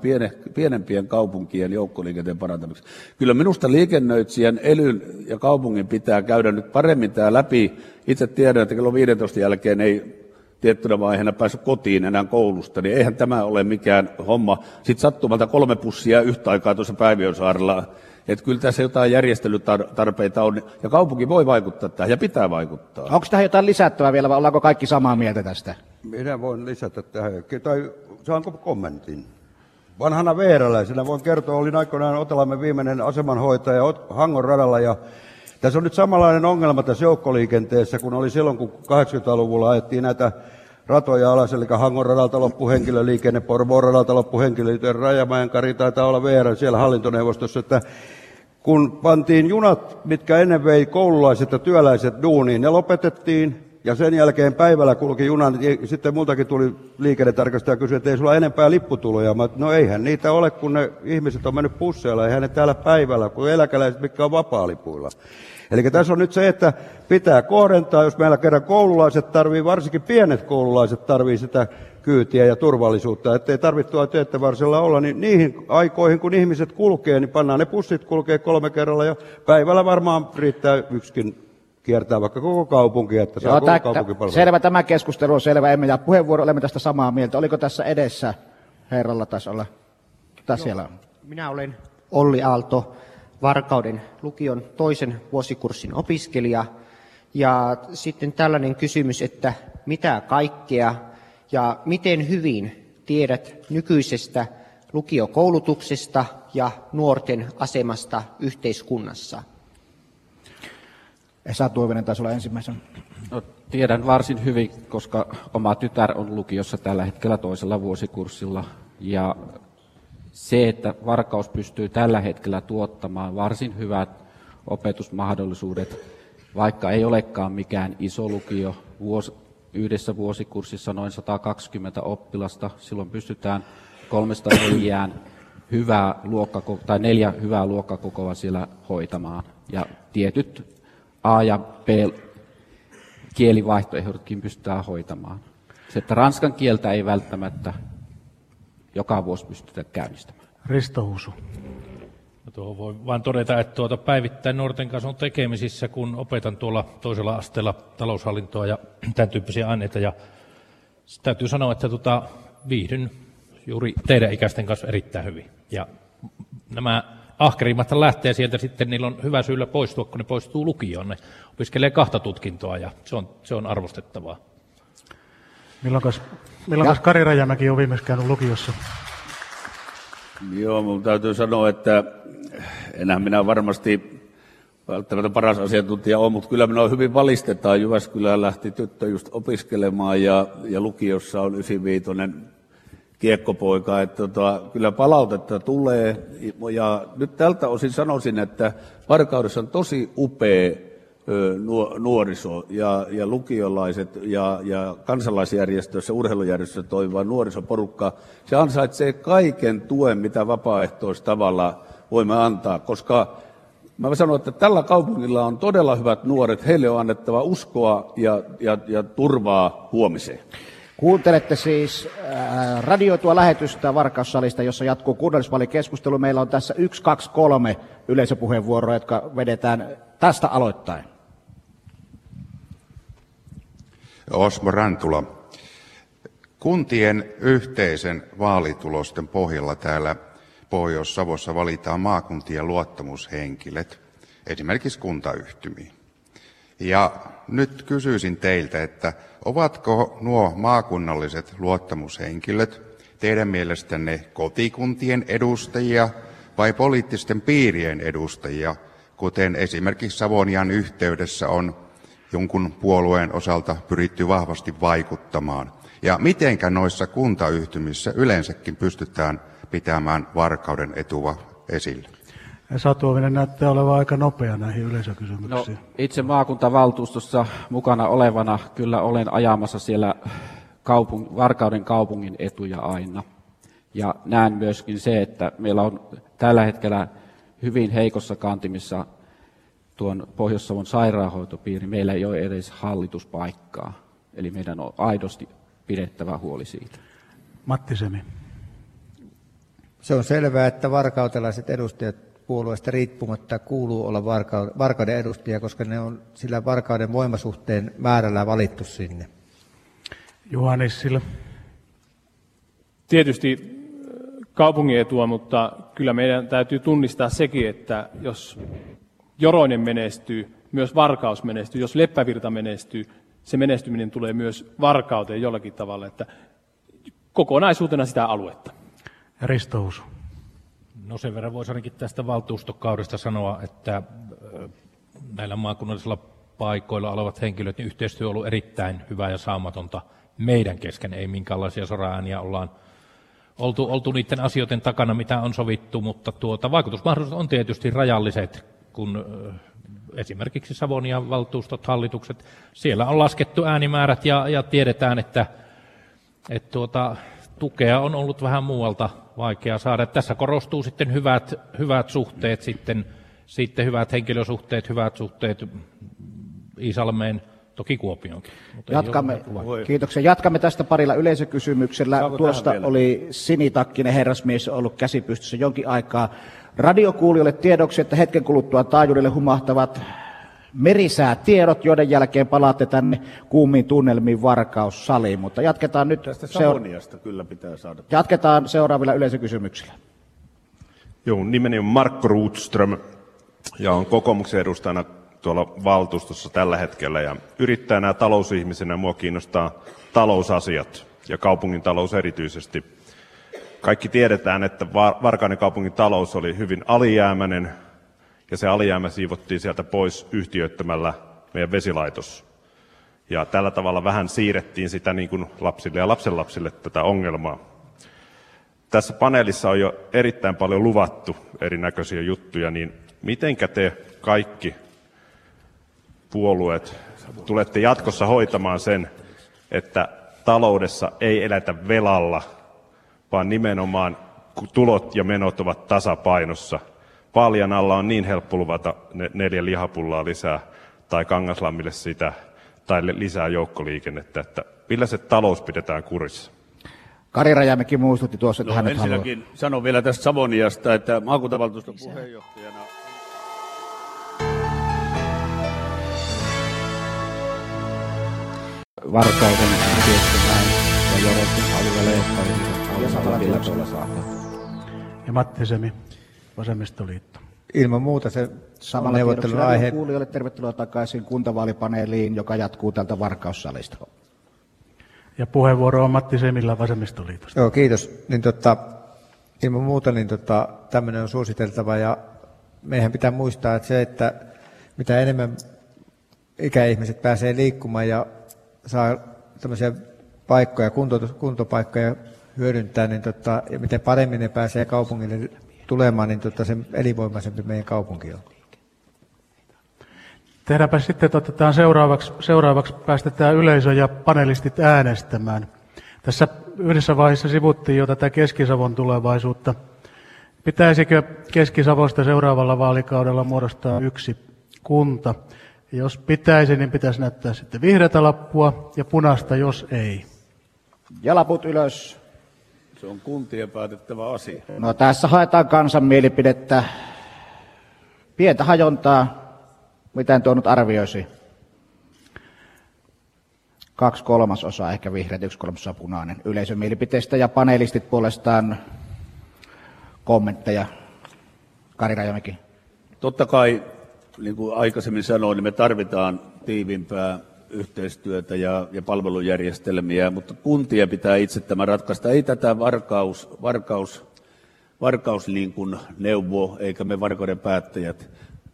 pienempien kaupunkien joukkoliikenteen parantamiseksi. Kyllä minusta liikennöitsijän, elyn ja kaupungin pitää käydä nyt paremmin tämä läpi. Itse tiedän, että kello 15 jälkeen ei tiettynä vaiheena päässyt kotiin enää koulusta, niin eihän tämä ole mikään homma. Sitten sattumalta 3 pussia yhtä aikaa tuossa Päiviönsaarella. Että kyllä tässä jotain järjestelytarpeita on, ja kaupunki voi vaikuttaa tähän, ja pitää vaikuttaa. Onko tähän jotain lisättävää vielä, vai ollaanko kaikki samaa mieltä tästä? Minä voin lisätä tähän, tai saanko kommentin? Vanhana veeräläisenä voin kertoa, olin aikoinaan Otelamme viimeinen asemanhoitaja Hangonradalla, ja tässä on nyt samanlainen ongelma tässä joukkoliikenteessä, kun oli silloin, kun 80-luvulla ajettiin näitä ratoja alas, eli Hangonradalta loppuhenkilöliikenne, Porvooradalta loppuhenkilöliikenne, Rajamäen Kari taitaa olla VR siellä hallintoneuvostossa, että kun pantiin junat, mitkä ennen vei koululaiset ja työläiset duuniin, ne lopetettiin, ja sen jälkeen päivällä kulki juna, niin sitten multakin tuli liikennetarkastaja ja kysyi, että ei sulla enempää lipputuloja. Mä, no eihän niitä ole, kun ne ihmiset on mennyt busseilla, eihän ne täällä päivällä, kun eläkeläiset, mitkä on vapaalipuilla. Eli tässä on nyt se, että pitää kohdentaa, jos meillä kerran koululaiset tarvii, varsinkin pienet koululaiset tarvii sitä kyytiä ja turvallisuutta, ettei tarvittua työtä varsilla olla, niin niihin aikoihin, kun ihmiset kulkee, niin pannaan ne bussit kulkee 3 kerralla ja päivällä varmaan riittää yksikin kiertää vaikka koko kaupunki, että saa koko kaupunkipalvelu. Selvä, tämä keskustelu on selvä. Emme jää puheenvuoro, olemme tästä samaa mieltä. Oliko tässä edessä herralla tasolla? Siellä. Minä olen Olli Aalto, Varkauden lukion toisen vuosikurssin opiskelija. Ja sitten tällainen kysymys, että mitä kaikkea ja miten hyvin tiedät nykyisestä lukiokoulutuksesta ja nuorten asemasta yhteiskunnassa? Esa Tuovinen taisi olla ensimmäisenä. No, tiedän varsin hyvin, koska oma tytär on lukiossa tällä hetkellä toisella vuosikurssilla. Ja se, että Varkaus pystyy tällä hetkellä tuottamaan varsin hyvät opetusmahdollisuudet, vaikka ei olekaan mikään iso lukio. Yhdessä vuosikurssissa noin 120 oppilasta. Silloin pystytään 3-4 hyvää luokkakoko, tai 4 hyvää luokkakokoa siellä hoitamaan. Ja tietyt A- ja B-kielivaihtoehdotkin pystytään hoitamaan. Se, että ranskan kieltä ei välttämättä joka vuosi pystytä käynnistämään. Risto Husu. No, tuohon voi vain todeta, että päivittäin nuorten kanssa on tekemisissä, kun opetan tuolla toisella asteella taloushallintoa ja tämän tyyppisiä aineita. Ja täytyy sanoa, että viihdyn juuri teidän ikäisten kanssa erittäin hyvin. Ja nämä ahkerimmat lähtee sieltä sitten, niillä on hyvä syyllä poistua, kun ne poistuu lukioon. Ne opiskelee 2 tutkintoa ja se on arvostettavaa. Milloinkas Kari Rajamäki on viimeksi käynyt lukiossa? Joo, minun täytyy sanoa, että enää minä varmasti välttämättä paras asiantuntija on, mutta kyllä minua hyvin valistetaan. Jyväskylään lähti tyttö just opiskelemaan ja lukiossa on 95. kiekkopoika, että kyllä palautetta tulee, ja nyt tältä osin sanoisin, että Varkaudessa on tosi upea nuoriso ja lukiolaiset ja kansalaisjärjestöissä, urheilujärjestöissä toimiva nuorisoporukka, se ansaitsee kaiken tuen, mitä vapaaehtoistavalla voimme antaa, koska mä sanon, että tällä kaupungilla on todella hyvät nuoret, heille on annettava uskoa ja turvaa huomiseen. Kuuntelette siis radioitua lähetystä Warkaus-salista, jossa jatkuu kunnallisvaalikeskustelu. Meillä on tässä 1, 2, 3 yleisöpuheenvuoroa, jotka vedetään tästä aloittain. Osmo Rantula. Kuntien yhteisen vaalitulosten pohjalla täällä Pohjois-Savossa valitaan maakuntien luottamushenkilöt, esimerkiksi kuntayhtymiin. Ja nyt kysyisin teiltä, että ovatko nuo maakunnalliset luottamushenkilöt teidän mielestänne kotikuntien edustajia vai poliittisten piirien edustajia, kuten esimerkiksi Savonian yhteydessä on jonkun puolueen osalta pyritty vahvasti vaikuttamaan? Ja mitenkä noissa kuntayhtymissä yleensäkin pystytään pitämään Varkauden etua esillä? Esa Tuovinen näyttää olevan aika nopea näihin yleisökysymyksiin. No, itse maakuntavaltuustossa mukana olevana kyllä olen ajamassa siellä Varkauden kaupungin etuja aina. Ja näen myöskin se, että meillä on tällä hetkellä hyvin heikossa kantimissa tuon Pohjois-Savon sairaanhoitopiiri. Meillä ei ole edes hallituspaikkaa. Eli meidän on aidosti pidettävä huoli siitä. Matti Semi. Se on selvää, että varkautelaiset edustajat puolueesta riippumatta kuuluu olla Varkauden edustajia, koska ne on sillä Varkauden voimasuhteen määrällä valittu sinne. Juha Nissilä. Tietysti kaupungin etua, mutta kyllä meidän täytyy tunnistaa sekin, että jos Joroinen menestyy, myös Varkaus menestyy, jos Leppävirta menestyy, se menestyminen tulee myös Varkauteen jollakin tavalla, että kokonaisuutena sitä aluetta. Risto Husu. No sen verran voisi ainakin tästä valtuustokaudesta sanoa, että näillä maakunnallisilla paikoilla olevat henkilöt, niin yhteistyö on ollut erittäin hyvää ja saamatonta meidän kesken. Ei minkäänlaisia soraääniä ollaan oltu niiden asioiden takana, mitä on sovittu, mutta vaikutusmahdollisuudet on tietysti rajalliset, kun esimerkiksi Savonian valtuustot, hallitukset, siellä on laskettu äänimäärät ja tiedetään, että tukea on ollut vähän muualta vaikea saada. Tässä korostuu sitten hyvät suhteet, sitten hyvät henkilösuhteet, hyvät suhteet Iisalmeen, toki Kuopioonkin. Kiitoksia. Jatkamme tästä parilla yleisökysymyksellä. Saanko tuosta oli sinitakkinen herrasmies ollut käsipystyssä jonkin aikaa. Radiokuulijoille tiedoksi, että hetken kuluttua taajuudelle humahtavat merisäätiedot, joiden jälkeen palaatte tänne kuumiin tunnelmiin Warkaus-saliin. Mutta jatketaan nyt tästä Savoniasta kyllä pitää saada. Jatketaan seuraavilla yleisökysymyksillä. Joo, nimeni on Markko Rutström ja on kokoomuksen edustajana tuolla valtuustossa tällä hetkellä. Ja yrittäjänä ja talousihmisenä mua kiinnostaa talousasiat ja kaupungin talous erityisesti. Kaikki tiedetään, että Varkauden kaupungin talous oli hyvin alijäämäinen ja se alijäämä siivottiin sieltä pois yhtiöittämällä meidän vesilaitos. Ja tällä tavalla vähän siirrettiin sitä niin kuin lapsille ja lapsenlapsille tätä ongelmaa. Tässä paneelissa on jo erittäin paljon luvattu erinäköisiä juttuja, niin mitenkä te kaikki puolueet tulette jatkossa hoitamaan sen, että taloudessa ei eletä velalla, vaan nimenomaan kun tulot ja menot ovat tasapainossa. Vaalien alla on niin helppo luvata 4 lihapullaa lisää tai Kangaslammille sitä tai lisää joukkoliikennettä, että millä se talous pidetään kurissa. Kari Rajamäki muistutti tuossa, että hän ensinnäkin haluaa. Sanon vielä tästä Savoniasta, että maakuntavaltuuston puheenjohtajana Varkauden tiettämään ja Joroisen alueelle ja Matti Semi, Vasemmistoliitto. Ilman muuta se sama neuvottelun aihe. Kuulijoille tervetuloa takaisin kuntavaalipaneeliin, joka jatkuu tältä Varkaussalista. Ja puheenvuoro on Matti Semillä Vasemmistoliitosta. Joo, kiitos. Ilman muuta tämmöinen on suositeltava ja meidän pitää muistaa, että se, että mitä enemmän ikäihmiset pääsee liikkumaan ja saa tämmöisiä paikkoja, kuntopaikkoja hyödyntää, ja miten paremmin ne pääsee kaupungille tulemaan, niin sen elinvoimaisempi meidän kaupunki on. Tehdäänpä sitten, otetaan seuraavaksi päästetään yleisö ja panelistit äänestämään. Tässä yhdessä vaiheessa sivuttiin jo tätä Keski-Savon tulevaisuutta. Pitäisikö Keski-Savosta seuraavalla vaalikaudella muodostaa yksi kunta? Jos pitäisi, niin pitäisi näyttää sitten vihreätä lappua ja punaista, jos ei. Ja laput ylös. Se on kuntien päätettävä asia. No tässä haetaan kansan mielipidettä. Pientä hajontaa. Miten tuo nyt arvioisi? 2/3 ehkä vihreät, 1/3 punainen. Yleisön mielipiteistä ja paneelistit puolestaan kommentteja. Kari Rajamäki. Totta kai, niin kuin aikaisemmin sanoin, niin me tarvitaan tiivimpää yhteistyötä ja palvelujärjestelmiä, mutta kuntia pitää itse tämä ratkaista. Ei tätä Varkaus niin kuin neuvo, eikä me Varkauden päättäjät.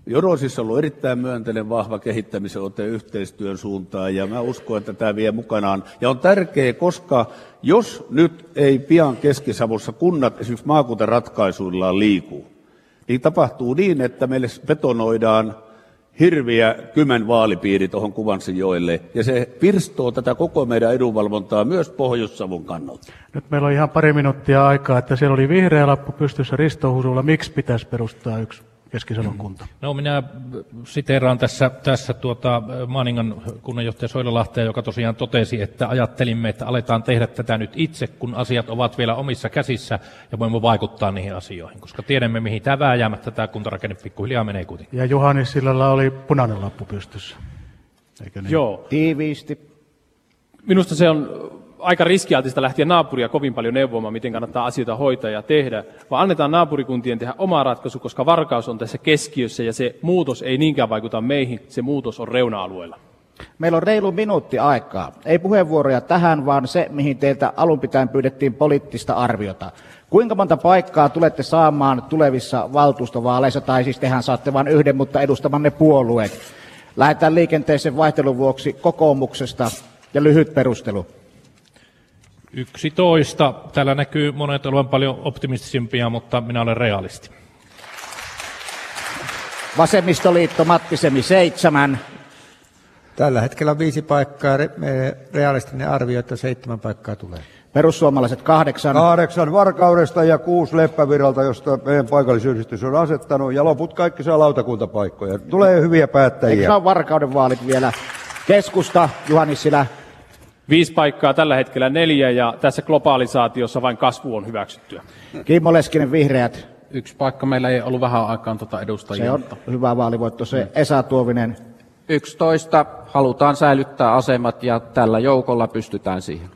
Joroisissa on ollut erittäin myönteinen, vahva kehittämisen ote yhteistyön suuntaan, ja mä uskon, että tämä vie mukanaan. Ja on tärkeää, koska jos nyt ei pian Keski-Savossa kunnat esimerkiksi maakuntaratkaisuillaan liiku, niin tapahtuu niin, että meille betonoidaan hirviä 10 vaalipiiri tuohon Kuvansinjoelle, ja se pirstoo tätä koko meidän edunvalvontaa myös Pohjois-Savon kannalta. Nyt meillä on ihan pari minuuttia aikaa, että siellä oli vihreä lappu pystyssä Risto Husulla. Miksi pitäisi perustaa yksi Keski-Savon kunta? No minä siteeraan tässä Maaningan kunnanjohtaja Soilalahtea, joka tosiaan totesi, että ajattelimme, että aletaan tehdä tätä nyt itse, kun asiat ovat vielä omissa käsissä ja voimme vaikuttaa niihin asioihin, koska tiedämme, mihin tämä vääjäämättä tämä kuntarakenne pikkuhiljaa menee kuitenkin. Ja Juha Nissillällä oli punainen lappu pystyssä, eikö niin? Joo. Tiiviisti. Minusta se on aika riskialtista lähteä naapuria kovin paljon neuvomaan, miten kannattaa asioita hoitaa ja tehdä, vaan annetaan naapurikuntien tehdä oma ratkaisu, koska Varkaus on tässä keskiössä ja se muutos ei niinkään vaikuta meihin, se muutos on reuna-alueella. Meillä on reilu minuutti aikaa. Ei puheenvuoroja tähän, vaan se, mihin teiltä alun pitäen pyydettiin poliittista arviota. Kuinka monta paikkaa tulette saamaan tulevissa valtuustovaaleissa, tai siis tehän saatte vain yhden, mutta edustamanne puolueet. Lähdetään liikenteeseen vaihtelun vuoksi kokoomuksesta ja lyhyt perustelu. 11. Täällä näkyy monet olevan paljon optimistisimpia, mutta minä olen realisti. Vasemmistoliitto Matti Semi 7. Tällä hetkellä on 5 paikkaa, realistinen arvio, että 7 paikkaa tulee. Perussuomalaiset 8. 8 Varkaudesta ja 6 Leppävirralta, josta meidän paikallisyhdistys on asettanut, ja loput kaikki saa lautakuntapaikkoja. Tulee hyviä päättäjiä. Eikö ole Varkauden vaalit vielä? Keskusta, Juha Nissilä. 5 paikkaa, tällä hetkellä 4, ja tässä globalisaatiossa vain kasvu on hyväksyttyä. Kimmo Leskinen, vihreät. 1 paikka, meillä ei ollut vähän aikaan edustajia. Se on hyvä vaalivoitto se. Esa Tuovinen. 11. Halutaan säilyttää asemat ja tällä joukolla pystytään siihen.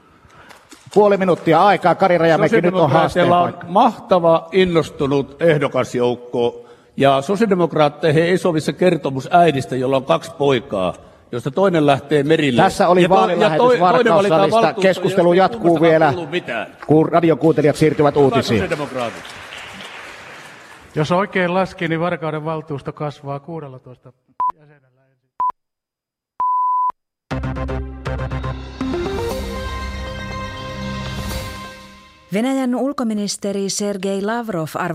Puoli minuuttia aikaa. Kari Rajamäki, nyt on haasteen paikka. On mahtava, innostunut ehdokasjoukko. Ja sosiaalidemokraatteihin ei sovissa kertomus äidistä, jolla on 2 poikaa, josta toinen lähtee merille. Tässä oli vaalilähetys Warkaus-salista. Keskustelu jatkuu vielä, kun radiokuuntelijat siirtyvät uutisiin. Jos oikein laski, niin Varkauden valtuusto kasvaa 16 jäsenellä. Venäjän ulkoministeri Sergei Lavrov